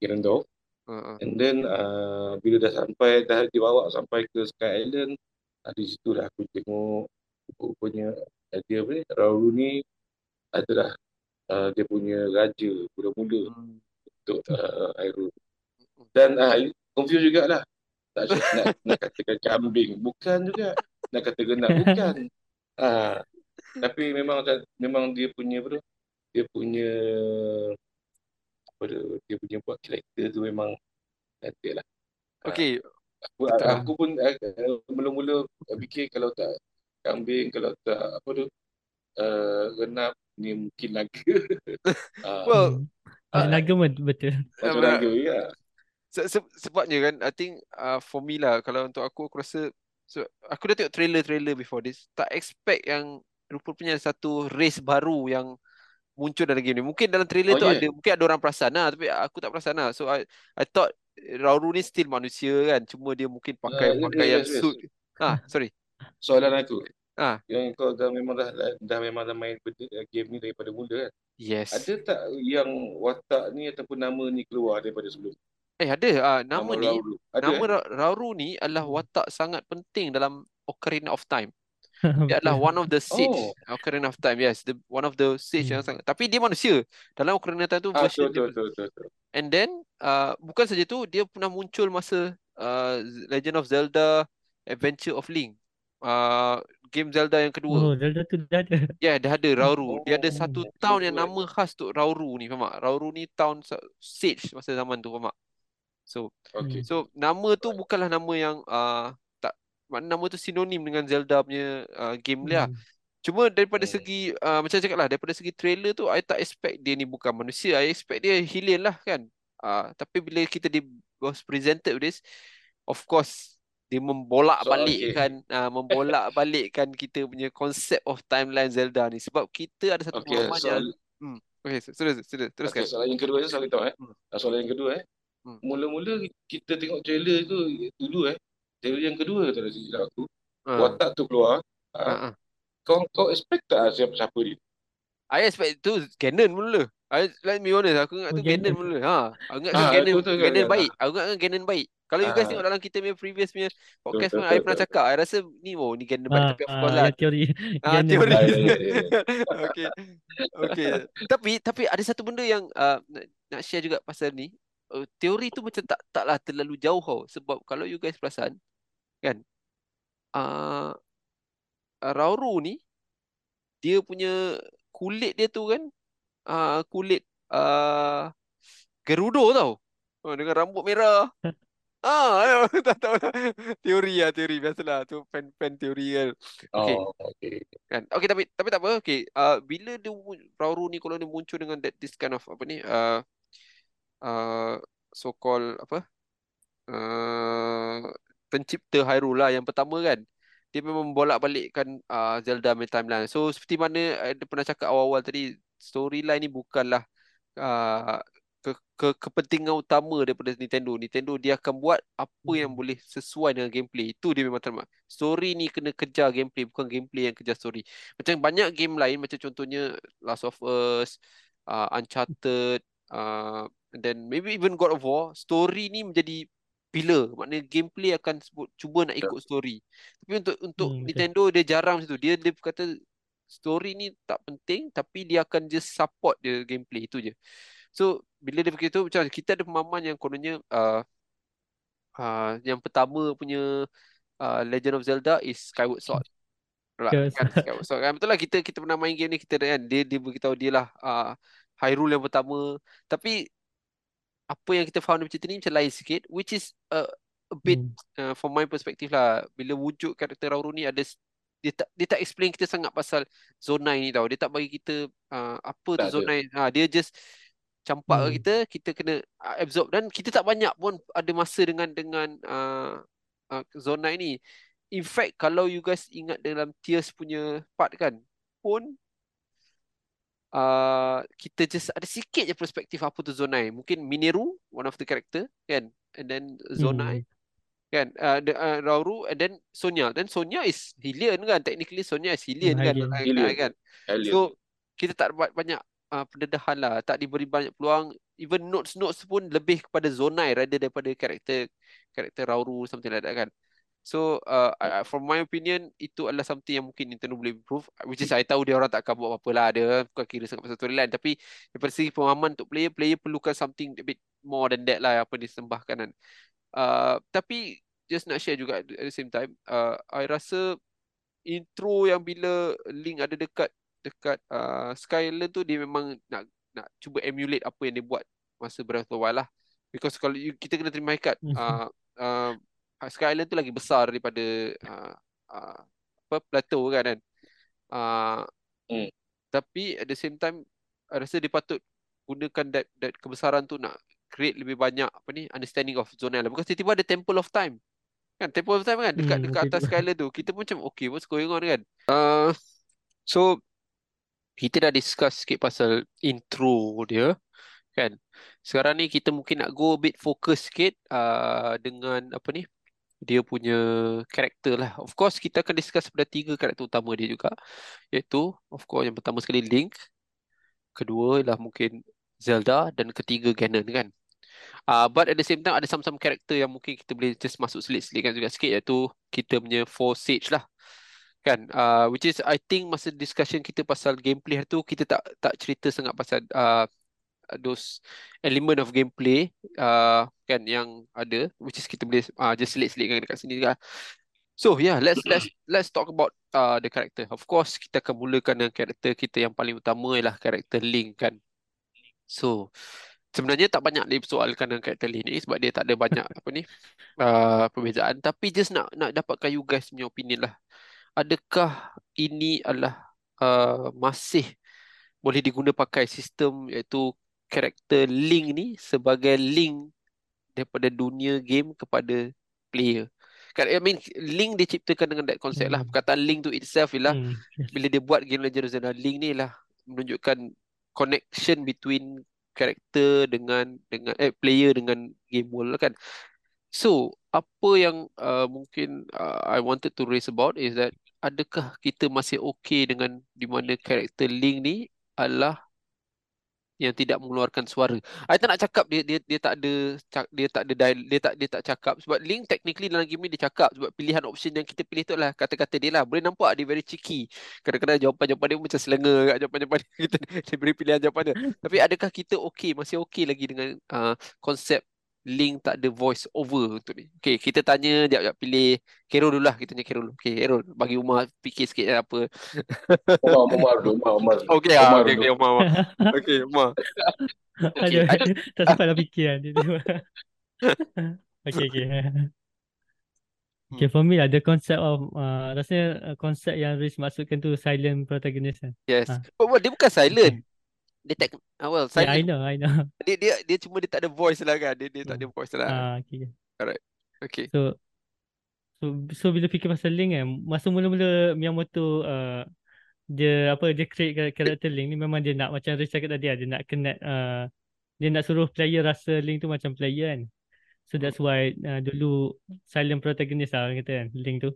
Ganondorf. Uh-huh. And then uh, bila dah sampai, dah dibawa sampai ke Sky Island, uh, di situ lah aku tengok rupanya uh, dia apa ni, Rauru ni adalah uh, dia punya raja mula-mula hmm. untuk uh, Hyrule. Dan uh, confuse jugalah. Tak nak, nak katakan kambing, bukan juga. Nak kata genak, bukan. Ah, tapi memang memang dia punya apa tu? Dia punya apa tu? Dia punya buat karakter tu memang cantik lah. Okey. Aku, aku pun mula-mula fikir kalau tak kambing, kalau tak apa tu? Uh, genak ni mungkin naga. Well, uh, naga betul. Macam naga, ya. Se- sebabnya kan, I think uh, for me lah, kalau untuk aku, aku rasa so, aku dah tengok trailer-trailer before this, tak expect yang rupanya satu race baru yang muncul dalam game ni. Mungkin dalam trailer oh, tu yeah. ada, mungkin ada orang perasan lah, tapi aku tak perasan lah. So I, I thought Rauru ni still manusia kan, cuma dia mungkin pakai uh, pakaian yeah, yeah, yeah, suit yeah, yeah. Ha, sorry. Soalan aku ha. Yang kau dah memang dah, dah memang dah main game ni daripada mula kan. Yes. Ada tak yang watak ni ataupun nama ni keluar daripada sebelum? Eh ada uh, nama, nama ni Rauru. Ada, nama eh? Rauru ni adalah watak sangat penting dalam Ocarina of Time. Dia adalah one of the sage oh. Ocarina of Time. Yes, the one of the sage hmm. yang sangat. Tapi dia manusia. Dalam Ocarina of Time tu ah, version tu, tu, tu, tu. And then uh, bukan saja tu, dia pernah muncul masa uh, Legend of Zelda, Adventure of Link. Uh, game Zelda yang kedua. Oh, Zelda tu dah ada. Ya, yeah, dah ada Rauru. Oh, dia ada satu oh, town yang nama khas tu Rauru ni, faham tak? Rauru ni town sage masa zaman tu, faham tak? So, okay. so nama tu bukanlah nama yang uh, tak, nama tu sinonim dengan Zelda punya uh, game dia. Mm. Cuma daripada mm. segi uh, macam cakap lah, daripada segi trailer tu, I tak expect dia ni bukan manusia. I expect dia Hylian lah kan. Uh, tapi bila kita di was presented with this, of course dia membolak so, balikkan, okay. uh, membolak balikkan kita punya konsep of timeline Zelda ni. Sebab kita ada satu okay, pemahaman so, yang. Hmm. Okay, terus terus teruskan. Okay, soalan yang kedua je, soalan itu eh. Soalan yang kedua eh. Hmm. Mula-mula kita tengok trailer tu dulu eh. Trailer yang kedua tak ada silap aku. Uh. Watak tu keluar. Uh. Uh-huh. Kau kau expect tak siapa-siapa dia? I expect tu Ganon mula. I let me honest, aku ingat oh, tu Ganon mula. Ha, aku ingat ha, Ganon tu, tu, Ganon baik. Aku ingat Ganon baik. Kalau ha. you guys tengok dalam kita punya previous punya podcast tu, I pernah cakap, I rasa ni oh ni Ganon baik, tapi of course lah. Teori. Ah, teori. Okey. Okey. Tapi tapi ada satu benda yang uh, nak, nak share juga pasal ni. Uh, teori tu macam tak taklah terlalu jauh tau, sebab kalau you guys perasan kan uh, Rauru ni dia punya kulit dia tu kan uh, kulit uh, Gerudo tau uh, dengan rambut merah. Ah, tak tahu lah. Teori lah, teori biasalah tu fan-fan teori kan. Okay. Oh, okay. Kan. Okay, tapi tapi tak apa. Okay, uh, bila dia Rauru ni kalau dia muncul dengan that, this kind of apa ni uh, Uh, so-called apa uh, pencipta Hyrule lah yang pertama kan, dia memang bolak-balikkan uh, Zelda main timeline. So seperti mana I pernah cakap awal-awal tadi, storyline ni bukanlah uh, ke- ke- kepentingan utama daripada Nintendo. Nintendo dia akan buat apa yang boleh sesuai dengan gameplay. Itu dia memang terima. Story ni kena kejar gameplay, bukan gameplay yang kejar story. Macam banyak game lain, macam contohnya Last of Us, uh, Uncharted, uh, dan maybe even God of War, story ni menjadi pillar. Maknanya gameplay akan sebut, cuba nak ikut story. Tapi untuk untuk hmm, Nintendo betul. Dia jarang macam tu. Dia dia kata story ni tak penting, tapi dia akan just support dia gameplay itu je. So bila dia fikir tu, macam kita ada pemahaman yang kononnya uh, uh, yang pertama punya uh, Legend of Zelda is Skyward Sword. Right. Yes. Kan, Skyward Sword kan. Betul lah, kita kita pernah main game ni, kita kan dia dia beritahu dia lah uh, Hyrule yang pertama. Tapi apa yang kita faham cerita ni macam lain sikit, which is uh, a bit uh, from my perspective lah. Bila wujud karakter Rauru ni ada, dia tak dia tak explain kita sangat pasal Zonai ni tau. Dia tak bagi kita uh, apa tak tu Zonai. Ha, dia just campak hmm. kita, kita kena absorb, dan kita tak banyak pun ada masa dengan dengan uh, uh, Zonai ni. In fact, kalau you guys ingat dalam Tears punya part kan, pun uh, kita just ada sikit je perspektif apa tu Zonai. Mungkin Mineru, one of the character kan, and then Zonai hmm. kan, uh, the, uh, Rauru, and then Sonia. Then Sonia is Hylian kan, technically Sonia is Hylian kan, Hylian. kan? Hylian. So kita tak dapat banyak uh, pendedahan lah, tak diberi banyak peluang. Even notes-notes pun lebih kepada Zonai rather daripada karakter karakter Rauru, something like that kan. So uh, I, from my opinion, itu adalah something yang mungkin Nintendo boleh improve, which is I tahu dia orang tak akan buat apa-apa lah, dia bukan kira sangat pasal storyline, tapi daripada segi pemahaman untuk player, player perlukan something a bit more than that lah apa disembahkan kan. Uh, tapi just nak share juga at the same time, uh, I rasa intro yang bila Link ada dekat dekat uh, Sky Island tu, dia memang nak nak cuba emulate apa yang dia buat masa Breath of the Wild lah, because kalau you, kita kena terima ikat uh, uh, Sky Island tu lagi besar daripada uh, uh, apa plateau kan kan. Uh, mm. Tapi at the same time, I rasa dia patut gunakan that, that kebesaran tu nak create lebih banyak apa ni understanding of zone lah. Because tiba-tiba ada Temple of Time kan, Temple of Time kan dekat mm, dekat atas Sky Island tu. Kita pun macam okay, what's going on kan. Uh, so kita dah discuss sikit pasal intro dia kan. Sekarang ni kita mungkin nak go a bit focus sikit uh, dengan apa ni, dia punya karakter lah. Of course kita akan discuss pada tiga karakter utama dia juga, iaitu of course yang pertama sekali Link, kedua ialah mungkin Zelda, dan ketiga Ganon kan. uh, But at the same time ada some-some karakter yang mungkin kita boleh just masuk selit-selitkan juga sikit, iaitu kita punya Four Sage lah kan. uh, Which is I think masa discussion kita pasal gameplay tu, kita tak tak cerita sangat pasal uh, those element of gameplay uh, kan yang ada, which is kita boleh uh, just selit-selitkan dekat sini juga. So yeah, let's let's let's talk about uh, the character. Of course kita akan mulakan dengan karakter kita yang paling utama ialah karakter Link kan. So sebenarnya tak banyak dipersoalkan dengan karakter Link ni sebab dia tak ada banyak apa ni uh, perbezaan, tapi just nak nak dapatkan you guys punya opinion lah. Adakah ini adalah uh, masih boleh diguna pakai sistem iaitu karakter Link ni sebagai link daripada dunia game kepada player? I mean, Link diciptakan dengan that concept lah. Perkataan Link tu itself ialah bila dia buat game Legend of Zelda, Link ni lah menunjukkan connection between karakter dengan dengan eh, player dengan game world lah kan. So apa yang uh, mungkin uh, I wanted to raise about is that adakah kita masih okay dengan di mana karakter Link ni adalah yang tidak mengeluarkan suara. I tak nak cakap dia dia dia tak ada dia tak ada dia tak dia tak cakap, sebab Link technically dalam game ni dia cakap, sebab pilihan option yang kita pilih tu lah kata-kata dia lah. Boleh nampak dia very cheeky. Kadang-kadang jawapan-jawapan dia macam selenga kat jawapan-jawapan dia. Kita dia beri pilihan jawapan dia. Tapi adakah kita okey, masih okey lagi dengan uh, konsep Link tak ada voice over untuk ni? Okey, kita tanya jap-jap, pilih Carol dululah, kita tanya Carol. Okey, Carol bagi Umar fikir sikit apa. Umar, Umar, Umar, Umar. Okey, okey, Umar. Okey, Umar. Okey, tak sempat dah fikir dia. Okey, okey. Okay, for me lah, the concept of uh, rasanya konsep yang Riz maksudkan tu silent protagonist kan. Yes. Ha. Oh, well, dia bukan silent. Dia tak awal, saya I know, I know. Dia dia dia cuma dia tak ada voice lah kan. Dia dia tak ada voice lah. Ah, uh, okey. Alright. Okey. So so so bila fikir pasal Link kan, masa mula-mula Miyamoto uh, dia apa dia create karakter Link ni, memang dia nak macam Riz cakap tadi, dia nak connect uh, dia nak suruh player rasa Link tu macam player kan. So that's why uh, dulu silent protagonist lah orang kata kan, Link tu.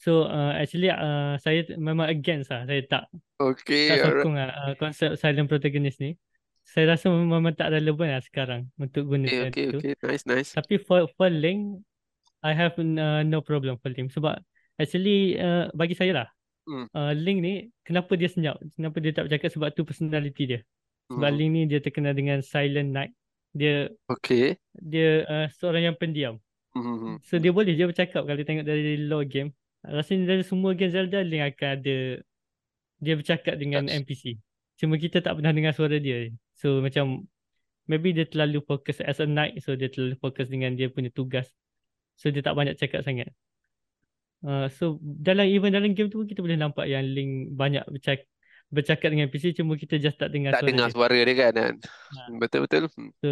So uh, actually uh, saya memang against lah, saya tak okay, tak sokong right. lah uh, konsep silent protagonist ni. Saya rasa memang tak relevan lah sekarang untuk guna okay, okay, tu. Okay, nice, nice. Tapi for, for Link, I have uh, no problem for Link. Sebab actually uh, bagi saya lah, mm. uh, Link ni kenapa dia senyap, kenapa dia tak bercakap, sebab tu personality dia. Sebab mm. Link ni dia terkenal dengan silent night. Dia okay. Dia uh, seorang yang pendiam. Mm-hmm. So dia boleh je bercakap. Kalau tengok dari lore game, rasanya dari semua game Zelda, Link akan ada dia bercakap dengan N P C. Cuma kita tak pernah dengar suara dia. So macam maybe dia terlalu fokus as a knight, so dia terlalu fokus dengan dia punya tugas. So dia tak banyak cakap sangat. Uh, so dalam even dalam game tu kita boleh nampak yang Link banyak bercakap bercakap dengan N P C, cuma kita just tak dengar tak suara dengar dia. Tak dengar suara dia kan. kan? Ha. Betul betul. So,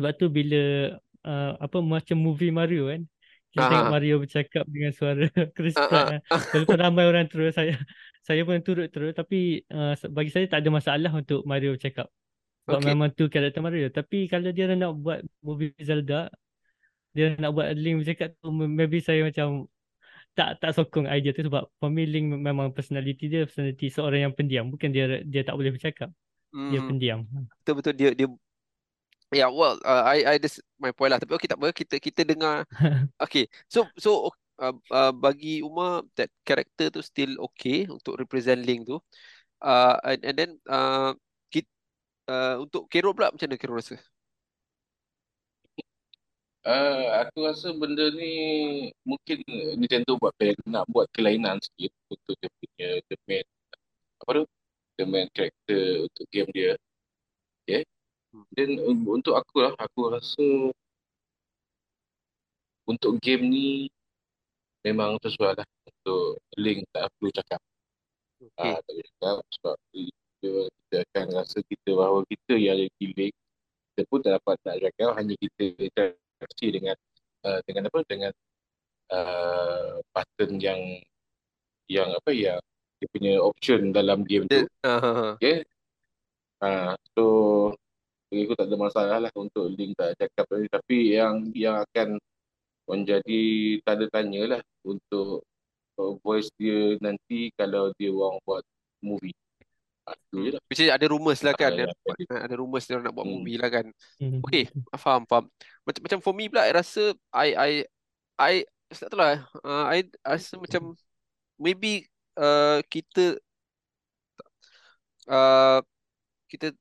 sebab tu bila uh, apa macam movie Mario kan, kita uh-huh. tengok Mario bercakap dengan suara Chris Pratt. Uh-huh. Kan? Walaupun ramai orang terus saya saya pun turut terus, tapi uh, bagi saya tak ada masalah untuk Mario cakap. Sebab okay. memang tu karakter Mario. Tapi kalau dia nak buat movie Zelda, dia nak buat Link cakap tu, maybe saya macam tak tak sokong idea tu. Sebab pemiling memang personality dia, personality seorang yang pendiam. Bukan dia dia tak boleh bercakap. Mm. Dia pendiam. Betul-betul dia dia yeah, well, uh, I I just my point lah. Tapi okey tak apa, kita kita dengar. Okey. So so uh, uh, bagi Umar that character tu still okay untuk represent Link tu. Uh, and, and then uh, kita, uh, untuk Kero pula macam mana Kero rasa? Uh, aku rasa benda ni mungkin Nintendo buat plan, nak buat kelainan sikit untuk dia punya the main apa tu? The main character untuk game dia. Okay. Dan untuk aku lah, aku rasa untuk game ni memang tersuar lah. Untuk Link tak perlu cakap. Okay. Uh, tak perlu cakap sebab kita, kita akan rasa kita bahawa kita yang jadi Link. Kita pun tak dapat nak cakap, hanya kita dengan uh, dengan apa dengan uh, pattern yang yang apa ya dia punya option dalam game tu. Uh-huh. Okay. Uh, so bagi aku tak ada masalah lah untuk Link tak cakap tadi, tapi yang yang akan menjadi tanda tanya lah untuk uh, voice dia nanti kalau dia orang buat movie. Itu lah. Macam ada rumours lah kan, ada, ada rumours dia nak buat hmm. movie lah kan. Hmm. Okay, faham faham. Macam macam for me pula, I rasa I I I tak tahu lah. Uh, I rasa macam maybe uh, kita uh, kita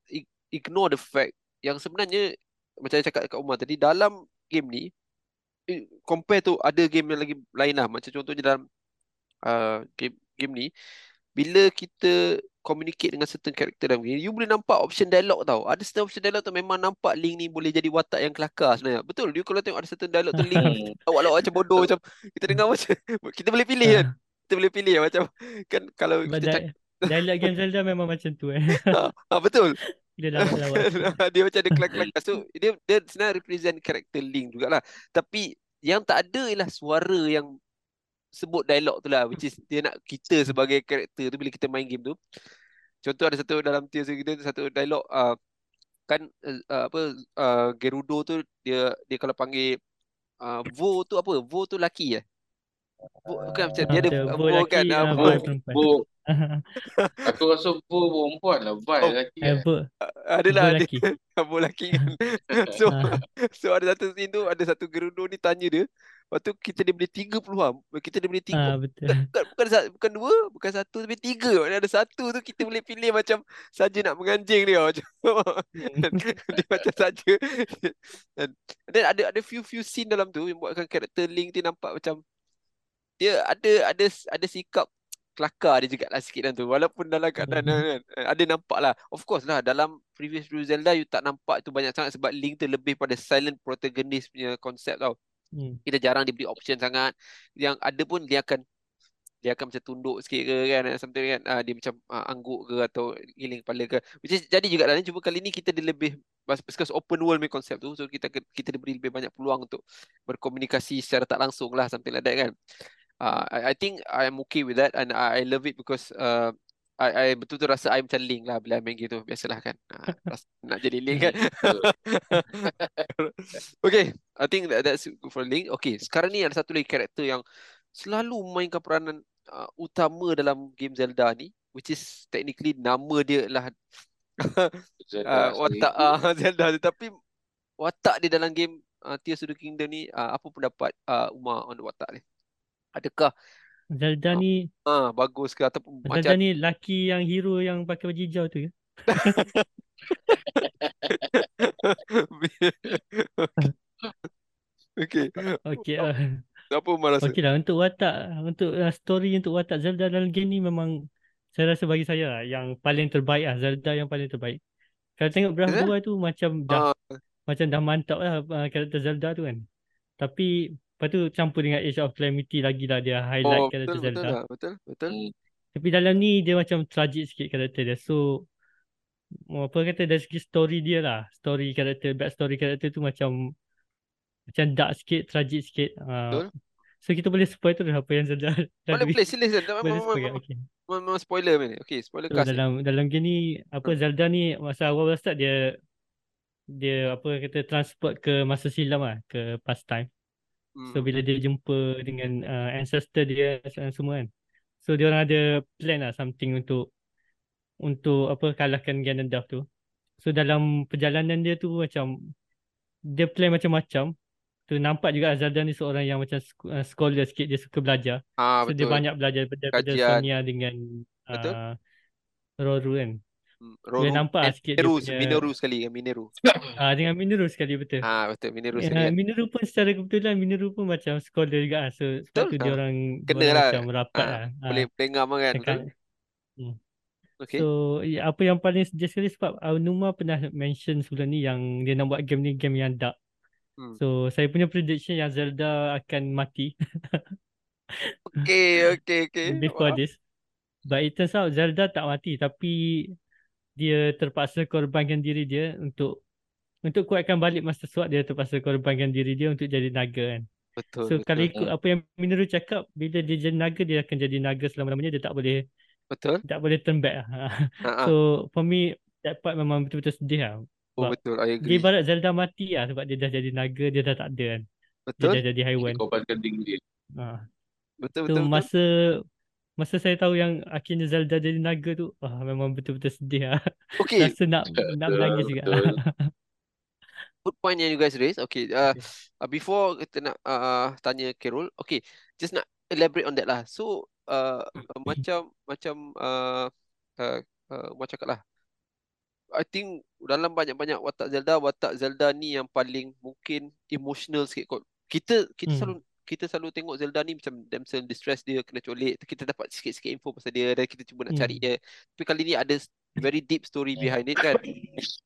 ignore the fact yang sebenarnya macam saya cakap dekat Umar tadi, dalam game ni compare tu ada game yang lagi lain lah. Macam contohnya dalam uh, game game ni, bila kita communicate dengan certain karakter dalam game, you boleh nampak option dialog tau. Ada certain option dialog tu memang nampak Link ni boleh jadi watak yang kelakar sebenarnya. Betul, you kalau tengok ada certain dialog tu Link awak-awak macam bodoh macam kita dengar macam kita boleh pilih kan. Kita boleh pilih macam kan kalau kita cak... dialog game Zelda memang macam tu eh. Ha, ha betul. Dia dia macam ada kelakar-kelakar. So dia dia sebenarnya represent karakter Link jugalah. Tapi yang tak ada ialah suara yang sebut dialog tu lah, which is dia nak kita sebagai karakter tu bila kita main game tu. Contoh ada satu dalam Tears of the Kingdom, satu dialog uh, kan uh, apa uh, Gerudo tu dia dia kalau panggil uh, Vo tu apa? Vo tu laki eh. Vo bukan macam dia ada Vo kan. Vo Vo. Aku rasa Vo perempuan lah, vibe oh, laki. Eh, kan? Adalah Vo laki. Vo laki kan. So so ada satu scene tu ada satu Gerudo ni tanya dia, lepas tu kita dia beli tiga peluang. Kita dia beli tiga. Ha, bukan, bukan, bukan dua, bukan satu, tapi tiga. Maksudnya ada satu tu kita boleh pilih macam saja nak menganjing dia. Macam, dia macam saja. Dan ada ada few-few scene dalam tu yang buatkan karakter Link dia nampak macam dia ada ada ada sikap kelakar dia juga lah sikit dalam tu. Walaupun dalam keadaan kan, ada nampak lah. Of course lah dalam previous Zelda you tak nampak tu banyak sangat sebab Link tu lebih pada silent protagonist punya konsep tau. Hmm. Kita jarang diberi option sangat. Yang ada pun dia akan Dia akan macam tunduk sikit ke kan, something kan uh, dia macam uh, angguk ke atau giling kepala ke, which is jadi juga lah ni. Cuma kali ni kita dia lebih because open world punya konsep tu, so kita kita diberi lebih banyak peluang untuk berkomunikasi secara tak langsung lah, something like that kan. uh, I, I think I'm okay with that and I, I love it because uh, I, I betul-betul rasa I macam Link lah bila main gitu. Biasalah kan, ha, rasa, nak jadi Link kan. Okay, I think that, that's good for Link. Okay, sekarang ni ada satu lagi karakter yang selalu memainkan peranan uh, utama dalam game Zelda ni, which is technically nama dia lah uh, watak uh, Zelda, tapi watak dia dalam game uh, Tears of the Kingdom ni, uh, apa pendapat uh, Umar on the watak ni? Adakah Zelda ni ah, ah, bagus ke ataupun Zelda macam ni laki yang hero yang pakai baju hijau tu ke? Okey. Okey. Uh, apa Umar rasa? Okeylah, untuk watak, untuk uh, story untuk watak Zelda dalam game ni memang saya rasa bagi saya yang paling terbaik lah, Zelda yang paling terbaik. Kalau tengok Breath of the Wild tu macam dah uh. macam dah mantap lah uh, karakter Zelda tu kan. Tapi lepas tu campur dengan Age of Calamity lagi lah dia highlight oh, karakter betul, Zelda. Betul, betul, betul. Tapi dalam ni dia macam tragic sikit karakter dia. So apa kata dari segi story dia lah. Story karakter, backstory karakter tu macam macam dark sikit, tragic sikit. Uh, so kita boleh spoil terus apa yang Zelda. Boleh play, sila Zelda. Memang, memang, okay. memang spoiler ni. Okay, spoiler so, cast. Dalam ni. dalam game ni apa, Zelda ni masa awal-awal start dia dia apa kata transport ke masa silam lah, ke past time. Hmm. So bila dia jumpa dengan uh, ancestor dia semua kan. So dia orang ada plan lah something untuk untuk apa kalahkan Ganondorf tu. So dalam perjalanan dia tu macam dia play macam-macam. Tu nampak juga Zelda ni seorang yang macam uh, scholar sikit, dia suka belajar. Ah, so betul. Dia banyak belajar daripada Sonia dengan uh, Rauru kan. Hmm, Rauru. Dia nampak and sikit Mineru, punya... Mineru sekali dengan Mineru. Ah, dengan Mineru sekali betul. Ah, betul Mineru eh, sekali. Mineru pun secara kebetulan Mineru pun macam scholar juga. So sebab tu ha. dia orang macam rapat ha. lah. Ha. Boleh tengok kan. Hmm. Okay. So apa yang paling suggest sekali sebab Numa pernah mention sebelum ni yang dia nak buat game ni game yang dark. Hmm. So saya punya prediction yang Zelda akan mati. okay, okay, okay. Before wow. this. But it turns out Zelda tak mati tapi dia terpaksa korbankan diri dia untuk untuk kuatkan balik Master Sword. Dia terpaksa korbankan diri dia untuk jadi naga kan. Betul. So betul, kalau ikut apa yang Mineru cakap, bila dia jadi naga dia akan jadi naga selama-lamanya, dia tak boleh Betul. tak boleh turn back. Uh-huh. So for me that part memang betul-betul sedih lah. Oh betul, I agree. Dia ibarat Zelda mati lah sebab dia dah jadi naga, dia dah tak ada kan. Betul. Dia dah jadi haiwan. Korbankan diri dia. Ha. Betul, so, betul. masa masa saya tahu yang akhirnya Zelda jadi naga tu, wah memang betul-betul sedih lah. Okay. Rasa nak nak menangis juga. Good point yang you guys raise. Okay, uh, before kita nak uh, tanya Carol, okay, just nak elaborate on that lah. So Uh, uh, macam macam uh, uh, uh, Umar cakap lah, I think dalam banyak-banyak watak Zelda, watak Zelda ni yang paling mungkin emotional sikit kot. Kita kita hmm. selalu kita selalu tengok Zelda ni macam damsel distress, dia kena colik, kita dapat sikit-sikit info pasal dia dan kita cuba nak hmm. cari dia. Tapi kali ni ada very deep story behind it kan.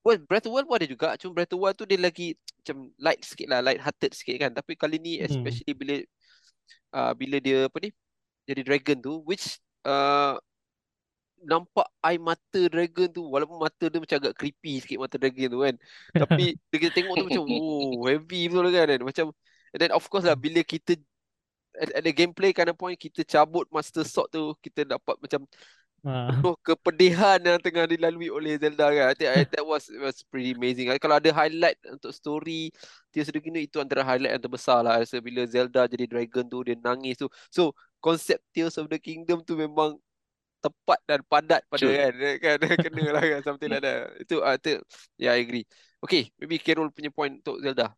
Well, Breath of the Wild pun ada juga, cuma Breath of the Wild tu dia lagi macam light sikit lah, light hearted sikit kan. Tapi kali ni especially hmm. bila uh, bila dia apa ni jadi dragon tu, which uh, nampak eye mata dragon tu, walaupun mata dia macam agak creepy sikit mata dragon tu kan, tapi kita tengok tu macam oh heavy betul kan, kan? Macam, and then of course lah bila kita at, at the gameplay kind of point kita cabut Master Sword tu, kita dapat macam penuh kepedihan yang tengah dilalui oleh Zelda kan. I think I, that was, was pretty amazing. Kalau ada highlight untuk story Tears of the Kingdom, itu antara highlight yang terbesar lah. Rasa bila Zelda jadi dragon tu, dia nangis tu. So konsep Tears of the Kingdom tu memang tepat dan padat pada sure. kan. kan Kena lah kan, something like that. Itu, uh, itu, yeah I agree. Okay, maybe Carol punya point untuk Zelda.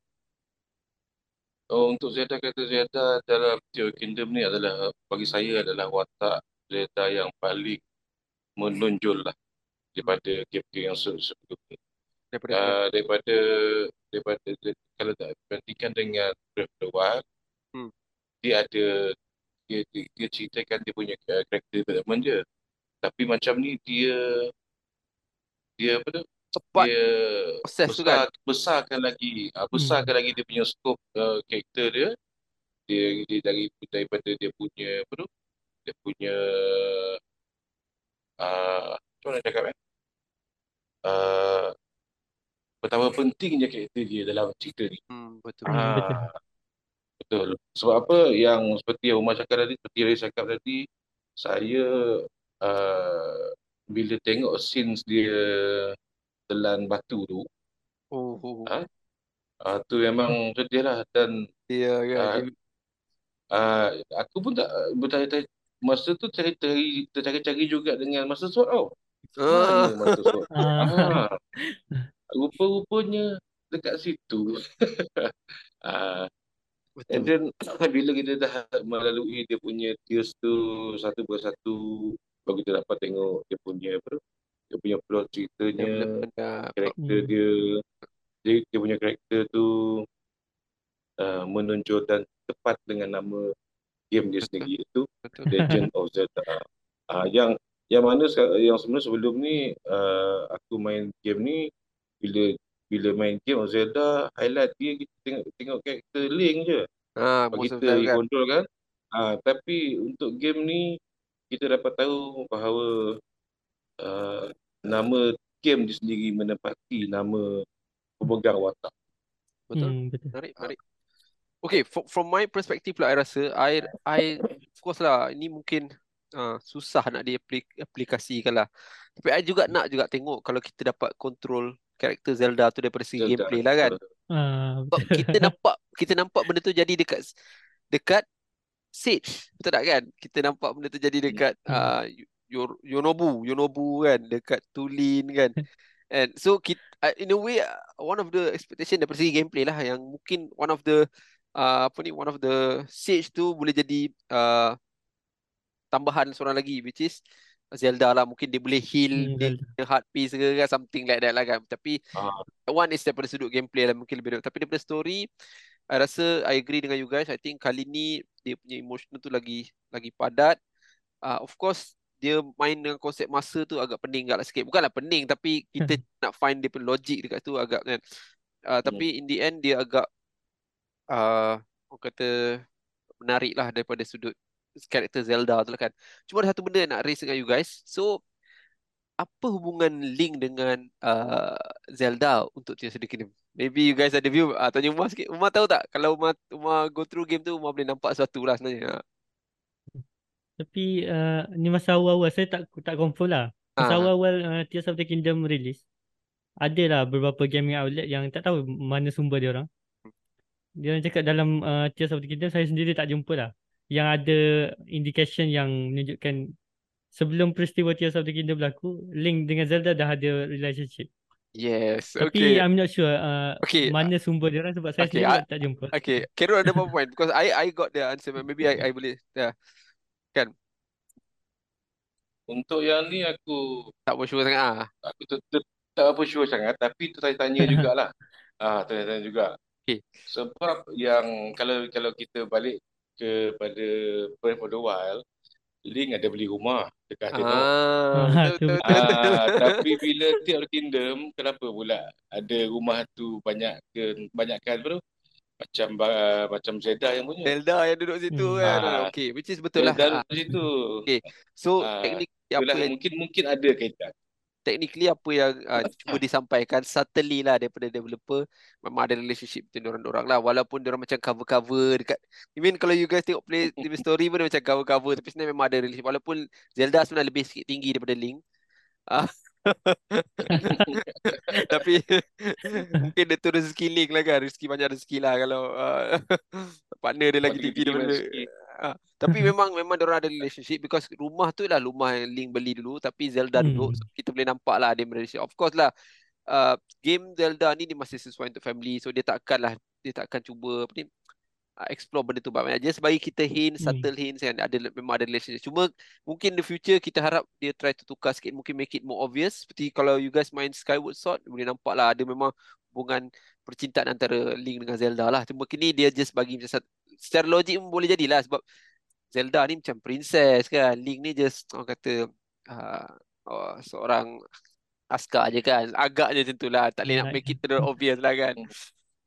Oh, untuk Zelda, kata Zelda dalam Tears of the Kingdom ni adalah, bagi saya adalah watak Zelda yang paling menonjol lah daripada game-game yang sebelum ni. Daripada, uh, daripada daripada kalau tak bandingkan dengan Breath of the Wild, hmm. dia ada dia, dia, dia ceritakan dia punya uh, character development dia. Tapi macam ni dia dia apa tu? Cepat dia proses besar, tu kan? besarkan lagi uh, besarkan hmm. lagi dia punya scope uh, karakter dia. dia. Dia dari daripada dia punya apa tu? Dia punya Uh, macam mana cakap eh? Uh, betapa pentingnya karakter dia dalam cerita ni. Hmm, betul. Uh, betul. Betul. Sebab apa yang seperti yang Umar cakap tadi, seperti yang saya cakap tadi, saya uh, bila tengok scenes dia telan batu tu, oh, oh, oh. Uh, uh, tu memang sedih lah. Dan yeah, yeah, uh, yeah. Uh, aku pun tak bertanya-tanya. Masa tu tercari-cari juga dengan Master Sword tau. Ah. Master Sword. Ah. Rupa-rupanya dekat situ. ah. Betul. And then bila kita dah melalui dia punya tears tu satu persatu, baru kita dapat tengok dia punya apa, dia punya plot ceritanya, karakter hmm. dia, dia, dia punya karakter tu uh, menonjol dan tepat dengan nama game dia sendiri, itu Legend of Zelda. Uh, yang yang mana yang sebenarnya sebelum ni uh, aku main game ni, bila bila main game of Zelda, highlight dia kita tengok tengok karakter Link je. Ha, kita kontrol kan. Uh, tapi untuk game ni kita dapat tahu bahawa uh, nama game dia sendiri menepati nama pemegang watak. Betul. Hmm, betul. Tarik, tarik. Okay, from, from my perspective lah, I rasa I, I of course lah, ini mungkin uh, susah nak diaplikasikan lah. Tapi I juga nak juga tengok kalau kita dapat kontrol karakter Zelda tu daripada segi Zelda gameplay lah kan. Uh, Sebab kita nampak kita nampak benda tu jadi dekat dekat Sage, betul tak kan? Kita nampak benda tu jadi dekat uh, Yonobu, Yonobu kan, dekat Tulin kan. And so kita, in a way, one of the expectation daripada segi gameplay lah, yang mungkin one of the uh, apa ni, one of the Sage tu boleh jadi uh, tambahan seorang lagi, which is Zelda lah. Mungkin dia boleh heal, yeah, dia heart piece ke kan, something like that lah kan. Tapi uh. one is daripada sudut gameplay lah, mungkin lebih daripada. Tapi daripada story, I rasa I agree dengan you guys. I think kali ni dia punya emotional tu lagi lagi padat. Uh, of course dia main dengan konsep masa tu agak pening agaklah sikit. Bukanlah pening tapi kita nak find dia punya logik dekat tu agak kan. Uh, tapi yeah, in the end dia agak uh, orang kata menarik lah daripada sudut karakter Zelda tu lah kan. Cuma ada satu benda yang nak raise dengan you guys. So apa hubungan Link dengan uh, Zelda untuk Tears of the Kingdom? Maybe you guys ada view, uh, tanya Umar sikit. Umar tahu tak? Kalau Umar, Umar go through game tu, Umar boleh nampak sesuatu lah sebenarnya. Tapi uh, ni masa awal-awal, saya tak tak confirm lah. Masa ha. awal-awal uh, Tears of the Kingdom release, adalah beberapa gaming outlet yang tak tahu mana sumber dia orang. Dia orang cakap dalam uh, Tears of the Kingdom, saya sendiri tak jumpa lah yang ada indication yang menunjukkan sebelum peristiwa Tears of the Kingdom berlaku, Link dengan Zelda dah ada relationship. Yes. Tapi okay, I'm not sure uh, okay. mana sumber dia orang sebab saya okay. sendiri I, tak jumpa. Okay, Carol ada one point because I I got the answer. Maybe I I boleh yeah. kan. Untuk yang ni aku tak apa sure sangat ah. Aku tu, tu, tak apa sure sangat tapi tu saya tanya jugalah. Ah, tanya-tanya juga. Okay. Sebab yang kalau kalau kita balik kepada Breath of the Wild, Link ada beli rumah dekat Tenor. Ah, betul, betul, betul, betul. Ah, tapi bila Tears of the Kingdom, kenapa pula ada rumah tu banyak ke banyakkan bro? Macam uh, macam Zelda yang punya. Zelda yang duduk situ hmm. kan. Ah, okey, which is betul Zelda lah. Zelda duduk situ. Okey. So ah, teknik apa yang mungkin mungkin ada kaitan. Technically apa yang uh, cuba disampaikan subtly lah daripada developer, memang ada relationship between orang-orang lah, walaupun orang macam cover-cover dekat, I mean kalau you guys tengok play T V story pun macam cover-cover, tapi sebenarnya memang ada relationship walaupun Zelda sebenarnya lebih sikit tinggi daripada Link. Uh, tapi mungkin dia tu rezeki Link lah kan, rezeki banyak rezeki lah kalau uh, partner dia lagi tinggi daripada ha. Tapi memang memang diorang ada relationship because rumah tu lah rumah yang Link beli dulu tapi Zelda hmm. duduk, so kita boleh nampak lah ada relationship. Of course lah uh, game Zelda ni dia masih sesuai untuk family, so dia takkan lah dia takkan cuba apa ni uh, explore benda tu banyak. Just bagi kita hint, subtle hints kan, ada memang ada relationship. Cuma mungkin in the future kita harap dia try to tukar sikit, mungkin make it more obvious. Seperti kalau you guys main Skyward Sword boleh nampak lah ada memang hubungan percintaan antara Link dengan Zelda lah. Cuma kini dia just bagi macam satu, secara logik pun boleh jadilah sebab Zelda ni macam princess kan, Link ni just orang kata uh, oh, seorang askar je kan, agaknya macam tu lah, tak boleh nak make it terlalu obvious lah kan.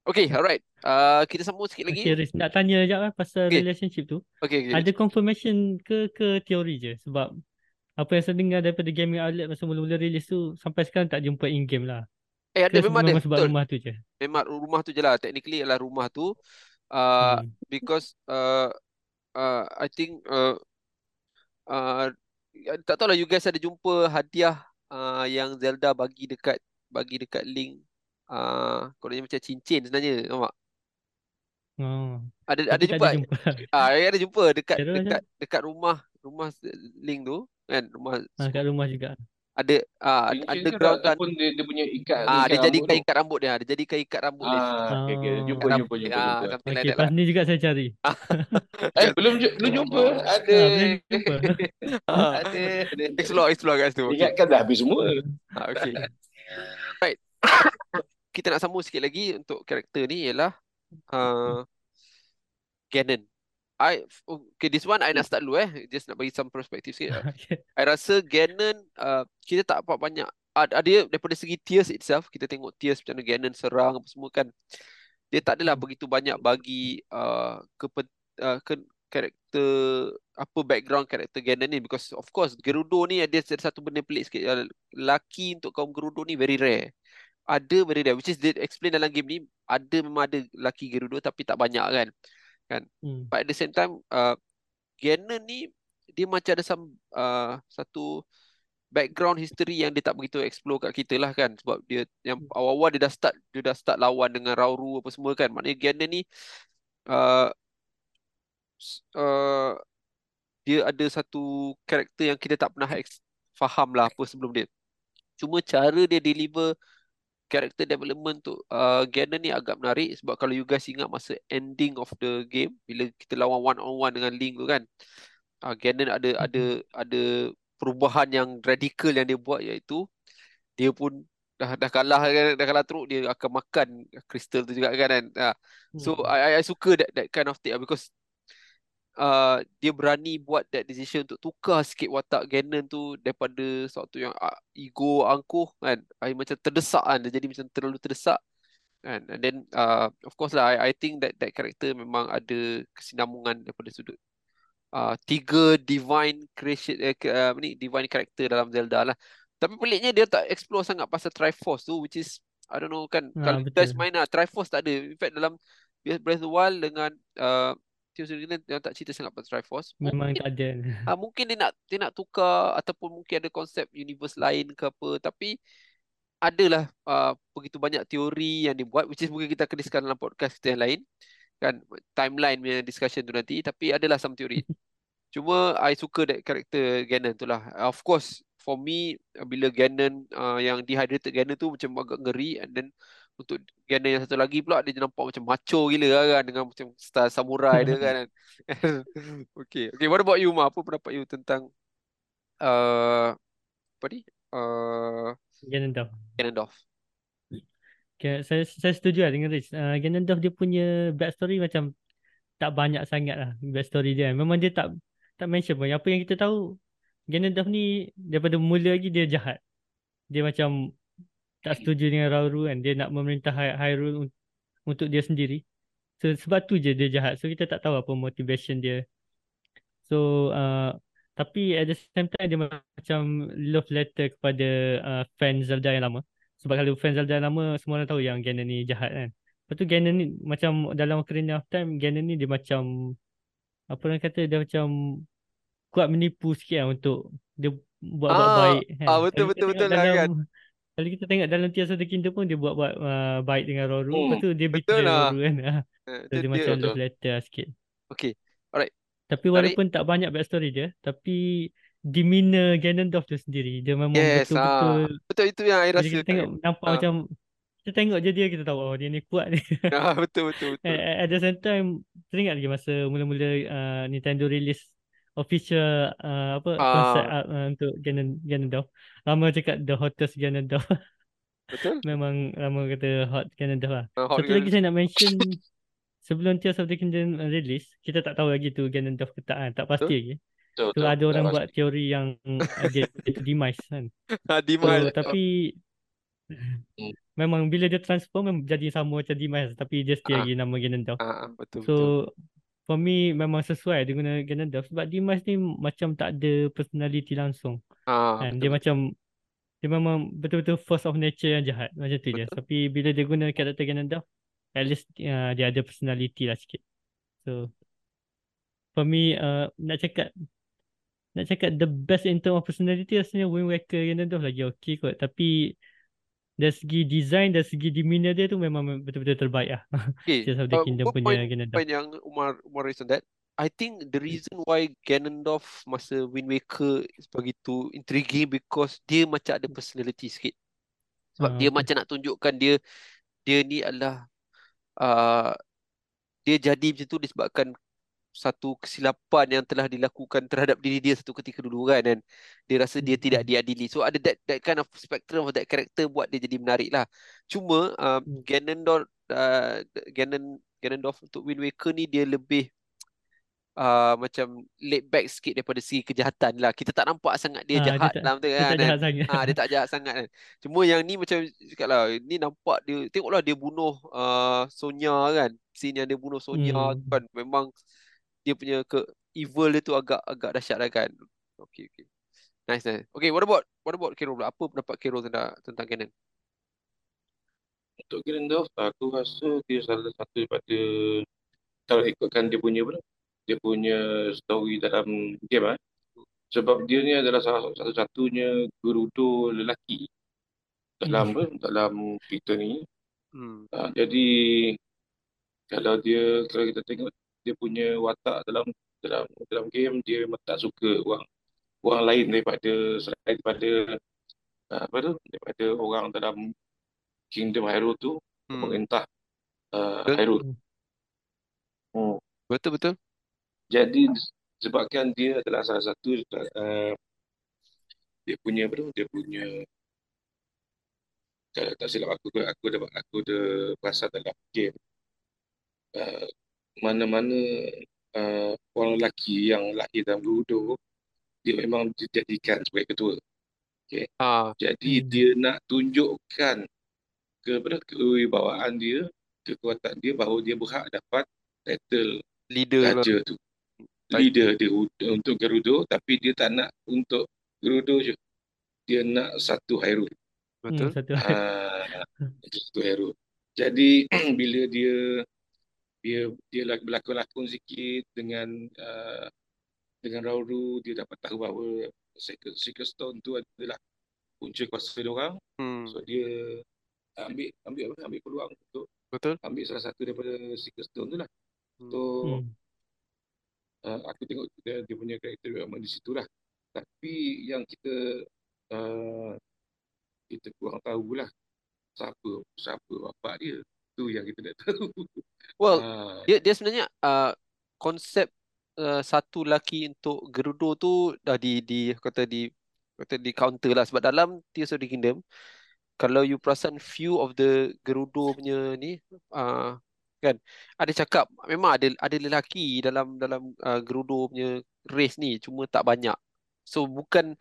Okay, alright, uh, kita sambung sikit lagi. Okay, Riz, nak tanya sekejap lah pasal okay. relationship tu okay, okay. Ada confirmation ke ke teori je? Sebab apa yang saya dengar daripada gaming outlet masa mula-mula release tu sampai sekarang tak jumpa in game lah. Eh ada, memang ada, betul, rumah tu je. Memang rumah tu je lah, technically ialah rumah tu. Uh, hmm. Because uh, uh, I think uh, uh, tak tahu lah you guys ada jumpa hadiah uh, yang Zelda bagi dekat bagi dekat Link. Uh, Korangnya macam cincin sebenarnya, nampak? Oh. Ada tapi ada jumpa. Ah, ada, ada jumpa dekat Kira dekat macam? dekat rumah rumah Link tu kan, rumah ha, dekat rumah juga. Ada ah uh, underground kan pun dia, dia punya ikat ah dia jadi ikat, ikat rambut dia, dia jadi ikat, ikat rambut ah, dia. Ah okey okey jumpa jumpa jumpa. Ah sampai okay, pas ni juga saya cari. eh belum belum jumpa ada. Jumpa. ada ada explore explore kat situ. Okay. Ingatkan dah habis semua. Ah okey. Right. Kita nak sambung sikit lagi untuk karakter ni ialah uh, Ganon. I okay this one I nak start dulu eh, just nak bagi some perspective sikit. Okay. I rasa Ganon uh, kita tak dapat banyak ada dia daripada segi Tears itself, kita tengok Tears macam mana Ganon serang apa semua kan. Dia tak adalah begitu banyak bagi uh, ke, uh, ke karakter apa background karakter Ganon ni because of course Gerudo ni ada satu benda pelik sikit, uh, laki untuk kaum Gerudo ni very rare. Ada very rare which is they explain dalam game ni, ada memang ada laki Gerudo tapi tak banyak kan. Kan. Hmm. But at the same time uh, Ganon ni dia macam ada some, uh, satu background history yang dia tak begitu explore kat kita lah kan. Sebab dia yang awal-awal dia dah start dia dah start lawan dengan Rauru apa semua kan. Maknanya Ganon ni uh, uh, dia ada satu karakter yang kita tak pernah faham lah apa sebelum dia. Cuma cara dia deliver character development tu uh, Ganon ni agak menarik. Sebab kalau you guys ingat masa ending of the game, bila kita lawan one on one dengan Link tu kan, uh, Ganon ada ada ada perubahan yang radikal yang dia buat, iaitu dia pun dah dah kalah dah kalah teruk, dia akan makan kristal tu juga kan, kan? Uh, so hmm. I I suka that that kind of thing because uh, dia berani buat that decision untuk tukar sikit watak Ganon tu daripada satu yang uh, ego angkuh kan, I macam terdesak kan, dia jadi macam terlalu terdesak kan, and then uh, of course lah I I think that that character memang ada kesinambungan daripada sudut Uh, tiga divine creation eh, uh, ni divine character dalam Zelda lah. Tapi peliknya dia tak explore sangat pasal Triforce tu, which is I don't know kan. Ha, kalau kita main lah Triforce tak ada. In fact dalam Breath of the Wild dengan uh, Tears of the Kingdom dia tak cerita sangat pasal Triforce. Memang mungkin, tak ada. Uh, mungkin dia nak dia nak tukar ataupun mungkin ada konsep universe lain ke apa, tapi adalah uh, begitu banyak teori yang dibuat, which is mungkin kita akan discuss dalam podcast kita yang lain kan, timeline punya discussion tu nanti. Tapi adalah some theory. Cuma I suka that karakter Ganon tu lah. Of course for me, bila Ganon uh, yang dehydrated Ganon tu macam agak ngeri. And then untuk Ganon yang satu lagi pula, dia nampak macam macho gila lah kan, dengan macam style samurai dia kan. Okay, okay, what about you Ma? Apa pendapat you tentang uh, apa ni uh, Ganondorf Ganondorf Okay, saya, saya setuju lah dengan Rich. Uh, Ganondorf dia punya backstory macam tak banyak sangat lah backstory dia. Memang dia tak tak mention pun. Apa yang kita tahu, Ganondorf ni daripada mula lagi dia jahat. Dia macam tak setuju dengan Rauru kan. Dia nak memerintah Hyrule untuk dia sendiri. So sebab tu je dia jahat. So kita tak tahu apa motivation dia. So uh, tapi at the same time dia macam love letter kepada uh, fans Zelda yang lama. Sebab kalau fans Zelda lama, semua orang tahu yang Ganon ni jahat kan. Lepas tu Ganon ni macam dalam Ocarina of Time, Ganon ni dia macam, apa orang kata, dia macam kuat menipu sikit lah untuk dia buat ah, baik kan. Ah, betul, betul, betul lah kan. Kalau kita tengok dalam Tears of the Kingdom pun, dia buat buat uh, baik dengan Rauru. Oh, lepas tu dia betul lah Rauru kan. Uh, so dia, dia macam love letter lah sikit. Okay, alright. Tapi walaupun alright, tak banyak backstory dia, tapi demeanor Ganondorf tu sendiri dia memang yes, betul-betul ah. Betul itu yang I rasa kita tengok kan? Nampak ah. Macam kita tengok je dia, kita tahu oh dia ni kuat ni ah, betul-betul at, at the same time teringat lagi masa mula-mula uh, Nintendo release official uh, apa ah. concept art uh, untuk Ganon, Ganondorf ramai cakap the hottest Ganondorf betul memang ramai kata hot Ganondorf lah. uh, hot satu lagi saya nak mention sebelum Tears of the Kingdom release kita tak tahu lagi tu Ganondorf ke tak kan, tak pasti betul? Lagi Betul, so betul, ada orang buat teori yang dia itu Demise kan. Demise. So, tapi hmm. memang bila dia transform jadi sama macam Demise, tapi dia still lagi nama Ganondorf. Ah, betul. So betul. For me memang sesuai dia guna Ganondorf sebab Demise ni macam tak ada personality langsung. Ah, kan? Dia macam dia memang betul-betul force of nature yang jahat macam tu betul. je. Tapi bila dia guna karakter Ganondorf, at least uh, dia ada personality lah sikit. So for me uh, nak cakap Nak cakap the best in term of personality rasanya Wind Waker Ganondorf lagi okey kot. Tapi dari segi design, dari segi demeanor dia tu memang betul-betul terbaik lah. Okay, just of the Kingdom uh, punya Ganondorf. Point yang Umar Umar raise on that, I think the reason why Ganondorf masa Wind Waker is begitu intriguing because dia macam ada personality sikit. Sebab uh, dia okay. macam nak tunjukkan dia Dia ni adalah uh, dia jadi macam tu disebabkan satu kesilapan yang telah dilakukan terhadap diri dia satu ketika dulu kan, dan dia rasa dia tidak diadili. So ada that, that kind of spectrum of that character buat dia jadi menarik lah. Cuma um, Ganondorf uh, Ganon, Ganondorf untuk Wind Waker ni dia lebih uh, macam laid back sikit daripada segi kejahatan lah. Kita tak nampak sangat dia ha, jahat dia tak, dalam tu kan, dia tak jahat sangat. Ha, dia tak jahat sangat kan. Cuma yang ni macam cakap lah, ni nampak dia, tengoklah dia bunuh uh, Sonia kan, scene yang dia bunuh Sonia hmm. kan, memang dia punya ke evil dia tu agak agak dahsyat lah kan. Okay, okay. Nice, nice. Okay, what about what about Carol pula? Apa pendapat Carol tentang tentang Ganon? Untuk Ganondorf, aku rasa dia salah satu daripada, kalau ikutkan dia punya pula, dia punya story dalam game lah, Sebab dia ni adalah salah satu-satunya Gerudo lelaki dalam hmm. dalam cerita ni. Hmm. Ha, jadi kalau dia kalau kita tengok dia punya watak dalam dalam dalam game, dia memang tak suka orang orang lain daripada selain daripada apa tu daripada orang dalam Kingdom Hyrule tu, hmm. pemerintah uh, Hyrule. Hmm. Betul betul. Jadi sebabkan dia adalah salah satu uh, dia punya apa tu dia punya kalau tak silap aku aku ada aku ada bahasa dalam game, uh, mana-mana uh, orang lelaki yang lahir dalam Gerudo dia memang dijadikan sebagai ketua. Okey. Ah. Jadi hmm. dia nak tunjukkan ke kewibawaan dia, kekuatan dia, bahawa dia berhak dapat title leader raja lah tu. Leader dia untuk Gerudo, tapi dia tak nak untuk Gerudo je. Dia nak satu Hyrule. Betul. Ah, satu hero. Jadi bila dia dia dia berlakon-lakon sikit dengan uh, dengan Rauru, dia dapat tahu bahawa Secret Stone tu adalah punca kuasa diorang. Hmm. So dia ambil ambil apa? Ambil peluang untuk betul ambil salah satu daripada Secret Stone tu lah. So hmm. uh, aku tengok dia, dia punya karakter memang di situ lah. Tapi yang kita uh, kita kurang tahulah siapa siapa bapak dia, tu yang kita nak tahu. Well, ha. dia dia sebenarnya uh, konsep uh, satu lelaki untuk Gerudo tu dah di di kata di kata di counter lah, sebab dalam Tears of the Kingdom kalau you perasan few of the Gerudo punya ni uh, kan ada cakap memang ada ada lelaki dalam dalam uh, Gerudo punya race ni, cuma tak banyak. So bukan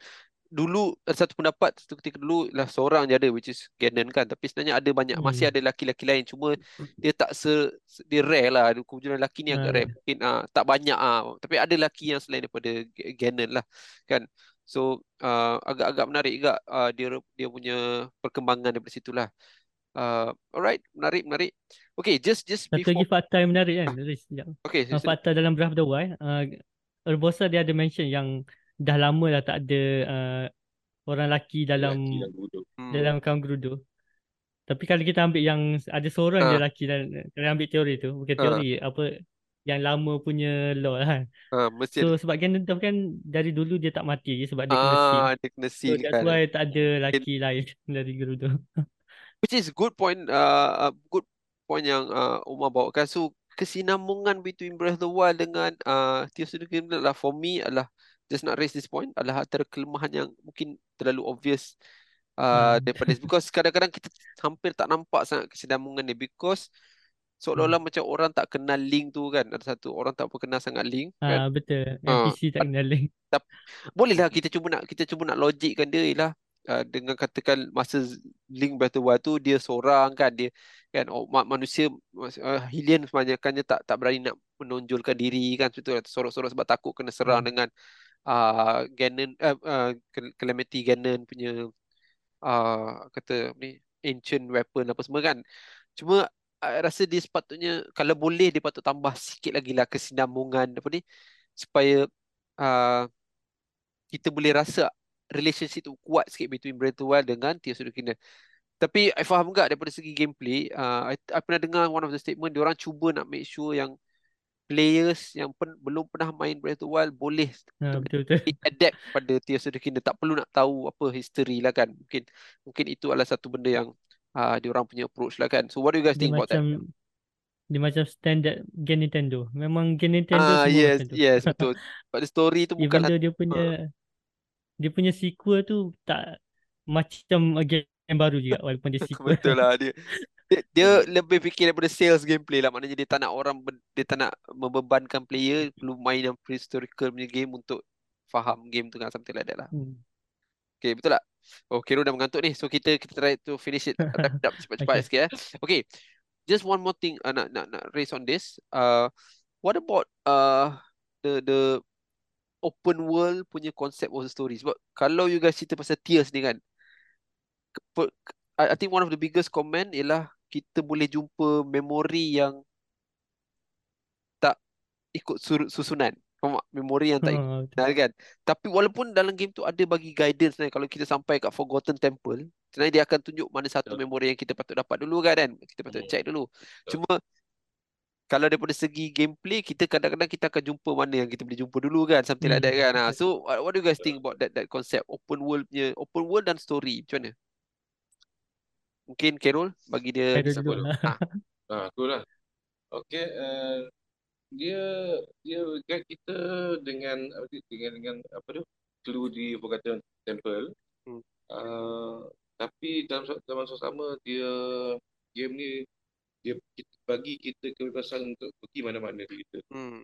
dulu satu pendapat satu ketika dulu lah seorang je ada, which is Ganon kan, tapi sebenarnya ada banyak, masih ada lelaki-lelaki lain, cuma dia tak se dia rare lah, kebetulan lelaki ni agak rare mungkin, ah tak banyak ah, tapi ada lelaki yang selain daripada Ganon lah kan. So uh, agak-agak menarik juga uh, dia dia punya perkembangan daripada situlah. Uh, alright, menarik menarik. Okay, just just satu before... lagi fakta yang menarik kan. Ah. Okay, uh, fakta dalam Breath of the Wild, uh, Urbosa dia ada mention yang dah lama dah tak ada uh, orang lelaki dalam laki dalam kaum Gerudo. Tapi kalau kita ambil yang ada seorang ha. je lelaki dalam, kalau ambil teori tu, bukan teori ha. apa yang lama punya law lah. Ha, mesti so ada. Sebab Ganondorf kan dari dulu dia tak mati je sebab dia ha, kena seal. So that's why tak ada lelaki It... lain dari Gerudo. Which is good point, uh, good point yang uh, Umar bawakan. So kesinambungan between Breath of the Wild dengan uh, Tears of the Kingdom lah for me adalah just not raise this point adalah antara kelemahan yang mungkin terlalu obvious uh, hmm. daripada because kadang-kadang kita hampir tak nampak sangat kesinambungan ni, because seolah-olah hmm. macam orang tak kenal Link tu kan, ada satu orang tak kenal sangat Link kan. Ah betul, N P C uh, tak kenal Link. Bolehlah kita cuba nak kita cuba nak logikkan dia ialah uh, dengan katakan masa Link Breath of the Wild tu dia seorang kan, dia kan oh, manusia uh, Hylian kebanyakannya tak tak berani nak menonjolkan diri kan, sebetulnya sorok-sorok sebab takut kena serang hmm. dengan Uh, Ganon uh, uh, Calamity Ganon punya uh, kata ni ancient weapon apa semua kan. Cuma uh, rasa dia sepatutnya kalau boleh dia patut tambah sikit lagi lah kesinambungan apa ni, supaya uh, kita boleh rasa relationship tu kuat sikit between Breath of the Wild dengan Tears of the Kingdom. Tapi I faham juga daripada segi gameplay, uh, I, I pernah dengar one of the statement diorang cuba nak make sure yang players yang pen, belum pernah main Breath of the Wild boleh ha, betul, betul. adapt pada Tears of the Kingdom, tak perlu nak tahu apa history lah kan. Mungkin mungkin itu adalah satu benda yang uh, diorang punya approach lah kan. So what do you guys dia think macam, about that? Dia macam standard game Nintendo. Memang game Nintendo ah, semua yes, Nintendo. Yes, betul. But the story tu bukan dia, dia punya ha. dia punya sequel tu tak macam game baru juga walaupun dia sequel. Betul lah dia. Dia, dia lebih fikir daripada sales gameplay lah. Maknanya dia tak nak orang, dia tak nak membebankan player perlu main yang historical punya game untuk faham game tu kan, something like that lah. Hmm. Okay, betul tak? Oh, Kero dah mengantuk ni. So kita kita try to finish it, wrap it up cepat-cepat okay. sikit eh. Okay, just one more thing uh, nak, nak, nak raise on this. Uh, what about uh, the the open world punya concept of the story? Sebab kalau you guys cerita pasal Tears ni kan, ke, I think one of the biggest comment ialah kita boleh jumpa memori yang tak ikut susunan. Memori yang tak ha, kenal kan. Tapi walaupun dalam game tu ada bagi guidance sebenarnya. Kalau kita sampai kat Forgotten Temple, sebenarnya dia akan tunjuk mana satu betul. Memori yang kita patut dapat dulu kan, kan? Kita patut hmm. check dulu betul. Cuma kalau daripada segi gameplay, kita kadang-kadang kita akan jumpa mana yang kita boleh jumpa dulu kan. Something hmm. like that kan ha. So what do you guys think about that that concept open world punya, open world dan story macam mana? Mungkin Carol bagi dia dulu. Ha. Ha, cool lah. Okay uh... dia dia guide kita dengan dengan dengan apa tu clue di Forgotten Temple. Hmm. Uh, tapi dalam dalam sama dia game ni dia kita, bagi kita kebebasan untuk pergi mana-mana kita. Hmm.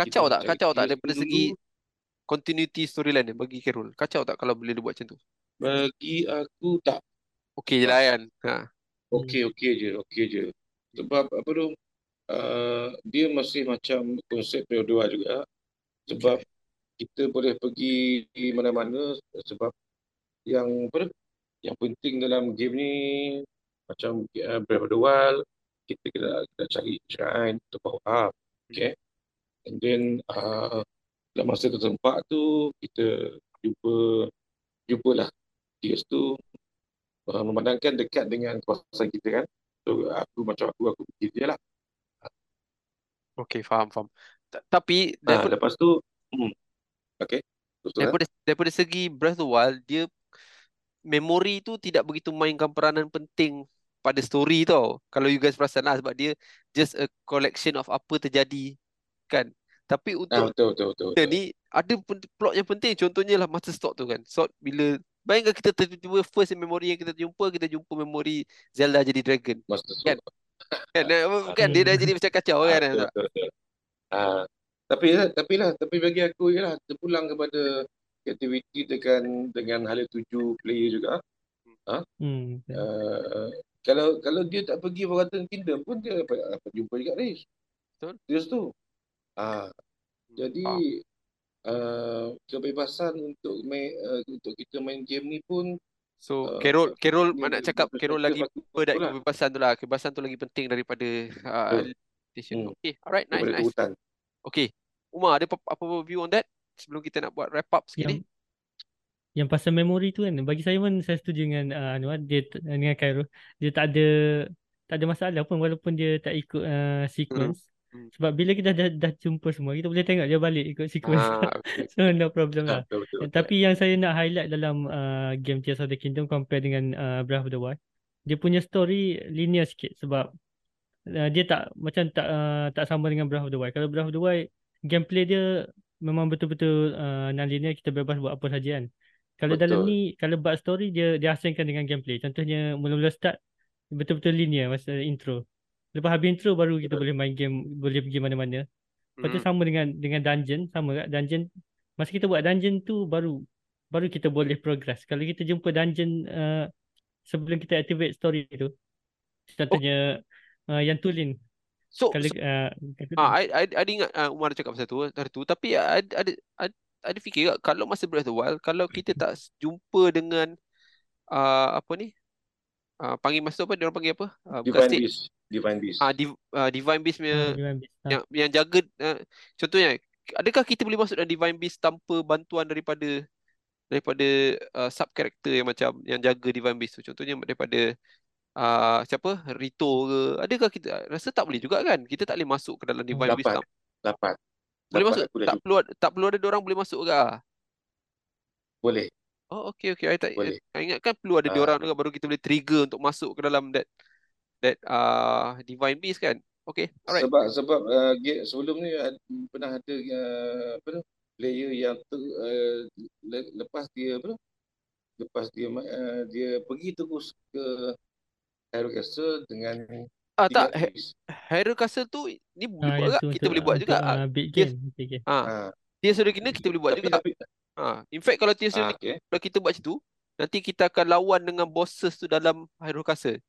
Kacau kita tak? Kacau tak daripada dulu. Segi continuity storyline dia bagi Carol. Kacau tak kalau boleh dia buat macam tu? Bagi aku tak. Okey je lah kan. Ha. Okey okey je, okey je. Sebab apa tu Uh, dia masih macam konsep periodua juga sebab okay. kita boleh pergi mana-mana sebab yang apa yang penting dalam game ni macam uh, Breath of the Wild kita kena, kena cari shrine untuk power up okay and then uh, dalam masa tertempat tu kita jumpa jumpalah Tears tu uh, memandangkan dekat dengan kawasan kita kan so aku macam aku aku pergi dia lah. Okey, faham, faham. Tapi ha, daripada, lepas tu hmm, okey. Daripada, daripada segi Breath of the Wild, dia memori tu tidak begitu mainkan peranan penting pada story tau. Kalau you guys perasan lah, sebab dia just a collection of apa terjadi kan. Tapi untuk ha, betul, betul, betul, betul. Ni ada plot yang penting. Contohnya lah Master Sword tu kan. Sword bila bayangkan kita tiba-tiba first memori yang kita jumpa, kita jumpa memori Zelda jadi dragon Master Sword. Kan? Kan bukan dia dah jadi macam kacau kan. Betul, betul, betul. Uh, tapi tapi lah tapi bagi aku ialah terpulang kepada aktiviti dengan dengan hala tuju player juga. Ha? Hmm. Uh, kalau kalau dia tak pergi Forgotten Kingdom pun dia dapat, dapat jumpa juga Riz. Betul. Terus tu. Ah. Uh, jadi uh, kebebasan untuk main, uh, untuk kita main game ni pun. So uh, Carol Carol uh, nak cakap Carol lagi pada lah. Kebebasan tu lah. Kebebasan tu lagi penting daripada uh, station. Hmm. Okay, alright, nice daripada nice. Hutan. Okay, Umar ada apa-apa view on that sebelum kita nak buat wrap up sikit ni? Yang, yang pasal memori tu kan, bagi saya pun saya setuju dengan uh, Anwar dia dengan Carol. Dia tak ada tak ada masalah pun walaupun dia tak ikut uh, sequence. Hmm. Hmm. Sebab bila kita dah, dah jumpa semua, kita boleh tengok dia balik ikut sequence. Ah, okay. So no problem lah. Ah, betul, betul, betul. Tapi yang saya nak highlight dalam uh, game Tears of the Kingdom compare dengan uh, Breath of the Wild, dia punya story linear sikit sebab uh, dia tak macam tak uh, tak sama dengan Breath of the Wild. Kalau Breath of the Wild gameplay dia memang betul-betul uh, non-linear, kita bebas buat apa saja kan. Kalau betul. Dalam ni kalau buat story dia dia asingkan dengan gameplay. Contohnya mula-mula start betul-betul linear masa intro. Lepas habis intro baru kita betul. Boleh main game, boleh pergi mana-mana. Lepas tu hmm. sama dengan dengan dungeon, sama kan dungeon. Masa kita buat dungeon tu baru baru kita boleh progress. Kalau kita jumpa dungeon uh, sebelum kita activate story tu contohnya oh. uh, yang Tulin so, kalau so, uh, ah I I ingat uh, Umar cakap pasal tu hari tu tapi ada ada ada fikir kalau masa Breath of the Wild kalau kita tak jumpa dengan uh, apa ni uh, panggil masa apa dia orang panggil apa uh, Divine state. Beast Divine Beast ah div, uh, Divine Beast punya ah, Divine Beast. yang yang jaga uh, contohnya adakah kita boleh masuk dalam Divine Beast tanpa bantuan daripada daripada uh, sub karakter yang macam yang jaga Divine Beast tu contohnya daripada uh, siapa Rito ke adakah kita rasa tak boleh juga kan kita tak boleh masuk ke dalam Divine Beast dapat dapat boleh dapat, masuk tak perlu tak perlu ada orang boleh masuk ke boleh oh okey okey I tak boleh. I ingat kan perlu ada uh, orang juga baru kita boleh trigger untuk masuk ke dalam that that uh, Divine Beast kan okey alright sebab sebab uh, sebelum ni uh, pernah ada uh, apa tu player yang ter, uh, lepas dia apa lepas dia uh, dia pergi terus ke Hyrule Castle dengan ah tak Hyrule Castle tu ni boleh ah, buat juga kita boleh buat juga ah ah dia sudah kena kita boleh buat juga ah in fact kalau Tears ah, okay. kalau kita buat situ nanti kita akan lawan dengan bosses tu dalam Hyrule Castle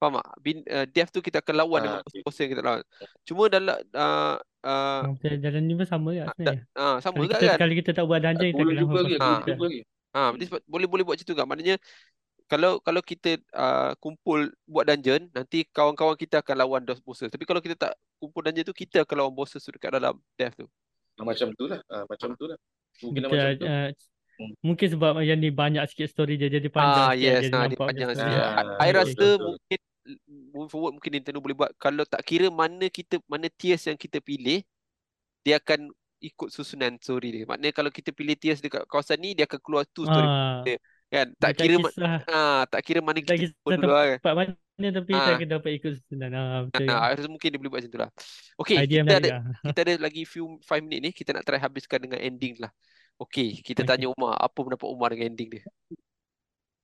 faham tak bin uh, death tu kita akan lawan ah, dengan okay. bosses yang kita lawan cuma dalam uh, Uh, jalan ni pun sama kan sebenarnya. Ah, sama juga kan. Kalau kita tak buat dungeon kita boleh jumpa lagi. Ah, boleh boleh buat situ kan. Maknanya Kalau kalau kita uh, kumpul buat dungeon, nanti kawan-kawan kita akan lawan bosses. Tapi kalau kita tak kumpul dungeon tu, kita akan lawan bosses tu dekat dalam death tu. Macam tu lah. Uh, macam tu lah. Mungkin macam tu. Uh, mungkin sebab yang ni banyak sikit story dia, jadi panjang. Ah, yes, dia, nah, dia panjang sikit. Ah, I okay, rasa betul. Mungkin move forward mungkin Nintendo boleh buat, kalau tak kira mana kita, mana tiers yang kita pilih, dia akan ikut susunan story dia. Maknanya kalau kita pilih tiers dekat kawasan ni, dia akan keluar tu story ah. dia. Kan tak kira ma- ha, tak kira mana tak kita pun dulu kan. Tak mana tapi ha. kita dapat ikut susunan. Ha, betul. Ha, ha, mungkin dia boleh buat macam itulah. Okey, kita ada lah. kita ada lagi few five minit ni, kita nak try habiskan dengan ending lah. Okey, kita okay. tanya Umar, apa pendapat Umar dengan ending dia?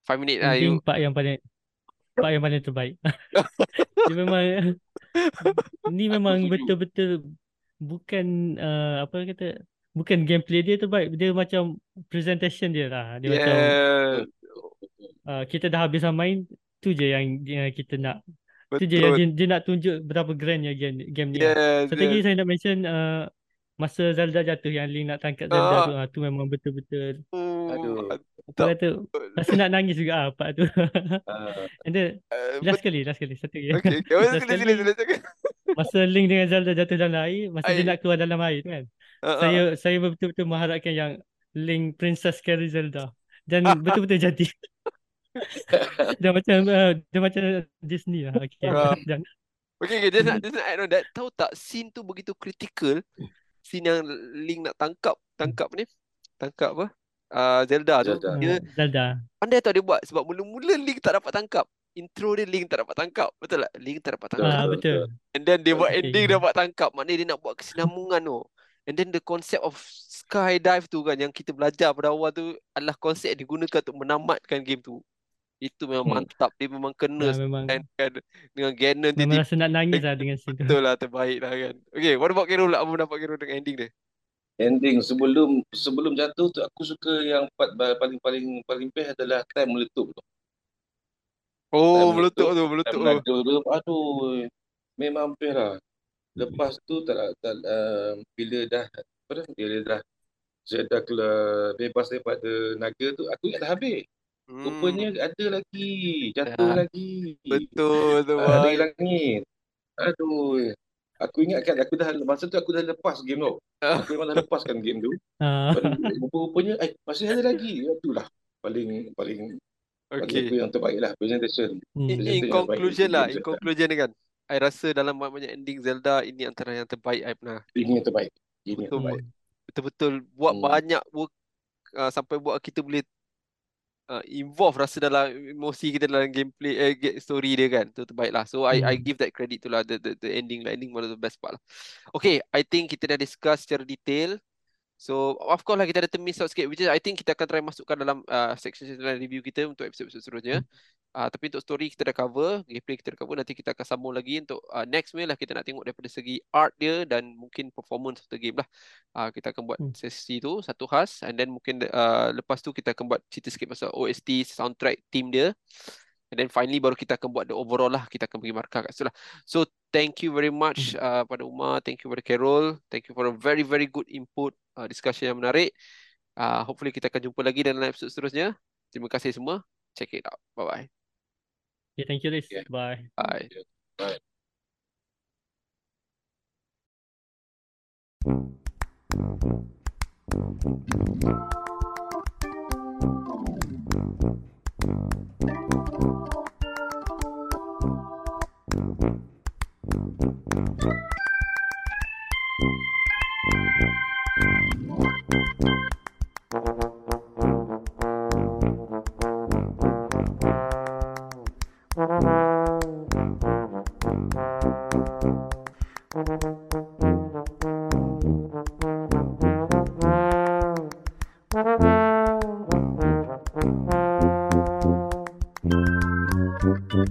five minit lah. Ending part yang paling part yang paling terbaik. Dia memang ni memang betul-betul bukan uh, apa kata bukan gameplay dia tu baik, dia macam presentation dia lah. Dia yeah. macam uh, kita dah habis main, tu je yang, yang kita nak. Betul. Tu je yang dia, dia nak tunjuk betapa grandnya game, game ni. Yeah, Satu yeah. lagi saya nak mention, uh, masa Zelda jatuh yang Link nak tangkap Zelda ah. tu, uh, tu memang betul-betul. Oh, aduh. Aku kata, rasa nak nangis juga ah, part tu. And then, uh, last but... kali, last kali. Satu lagi. Okay, okay. last kali, last kali. Masa Link dengan Zelda jatuh dalam air, masa air. dia nak keluar dalam air tu kan. Uh-uh. Saya saya betul-betul mengharapkan yang Link Princess carry Zelda dan betul-betul jadi. Dia macam uh, dia macam Disney lah. Okay. Uh. okay, okay, just nak just nak add on that. Tahu tak scene tu begitu critical, scene yang Link nak tangkap tangkap ni, tangkap apa? Uh, Zelda tu. Zelda. Dia Zelda. Pandai tak dia buat, sebab mula-mula Link tak dapat tangkap. Intro dia Link tak dapat tangkap. Betul tak? Link tak dapat tangkap. Uh, betul. And then dia buat ending okay. dapat tangkap. Maknanya dia nak buat kesinambungan tu. And then the concept of skydive tu kan, yang kita belajar pada awal tu adalah konsep yang digunakan untuk menamatkan game tu. Itu memang hmm. mantap. Dia memang kena nah, memang kan, dengan Ganon. Memang rasa nak nangis lah dengan situ. Betul lah, terbaik lah kan. Okay, what about Kero lah? Apa pendapat Kero dengan ending dia? Ending sebelum sebelum jatuh tu, aku suka yang part paling-paling paling best adalah time meletup tu. Oh, time meletup tu, meletup tu. Aduh, memang hampir lah. Lepas tu tak, tak uh, bila dah apa dah bila dah Zelda keluar bebas daripada naga tu, aku ingat dah habis. Hmm. Rupanya ada lagi, jatuh ya. lagi. Betul tu. Uh, dari langit. Aduh. Aku ingat kan aku dah masa tu aku dah lepas game tu. Aku memang dah lepaskan game tu. Rupanya eh masih ada lagi. Itulah paling paling okey yang terbaiklah presentation. Hmm. presentation in conclusion lah, in conclusion kan. I rasa dalam banyak ending Zelda, ini antara yang terbaik I pernah. Ini yang terbaik. Ini betul, yang terbaik. Betul-betul buat hmm. banyak work uh, sampai buat kita boleh uh, involve rasa dalam emosi kita dalam gameplay, eh, story dia kan. Itu terbaik lah. So, hmm. I I give that credit tu lah. The, the, the ending lah. Ending one of the best part lah. Okay, I think kita dah discuss secara detail. So, of course lah kita ada termiss out sikit, which is I think kita akan try masukkan dalam uh, section dalam review kita untuk episode-episode seterusnya. Uh, tapi untuk story kita dah cover, gameplay kita dah cover, nanti kita akan sambung lagi untuk uh, next way lah, kita nak tengok daripada segi art dia dan mungkin performance of the game lah. Uh, kita akan buat sesi tu, satu khas, and then mungkin uh, lepas tu kita akan buat cerita sikit pasal O S T, soundtrack, team dia. And then finally baru kita akan buat the overall lah. Kita akan bagi markah kat situ lah. So thank you very much uh, pada Umar. Thank you pada Carol. Thank you for a very very good input. Uh, discussion yang menarik. Uh, hopefully kita akan jumpa lagi dalam episode seterusnya. Terima kasih semua. Check it out. Bye-bye. Yeah, thank you Riz. Yeah. Bye. Bye. Yeah.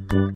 Bye.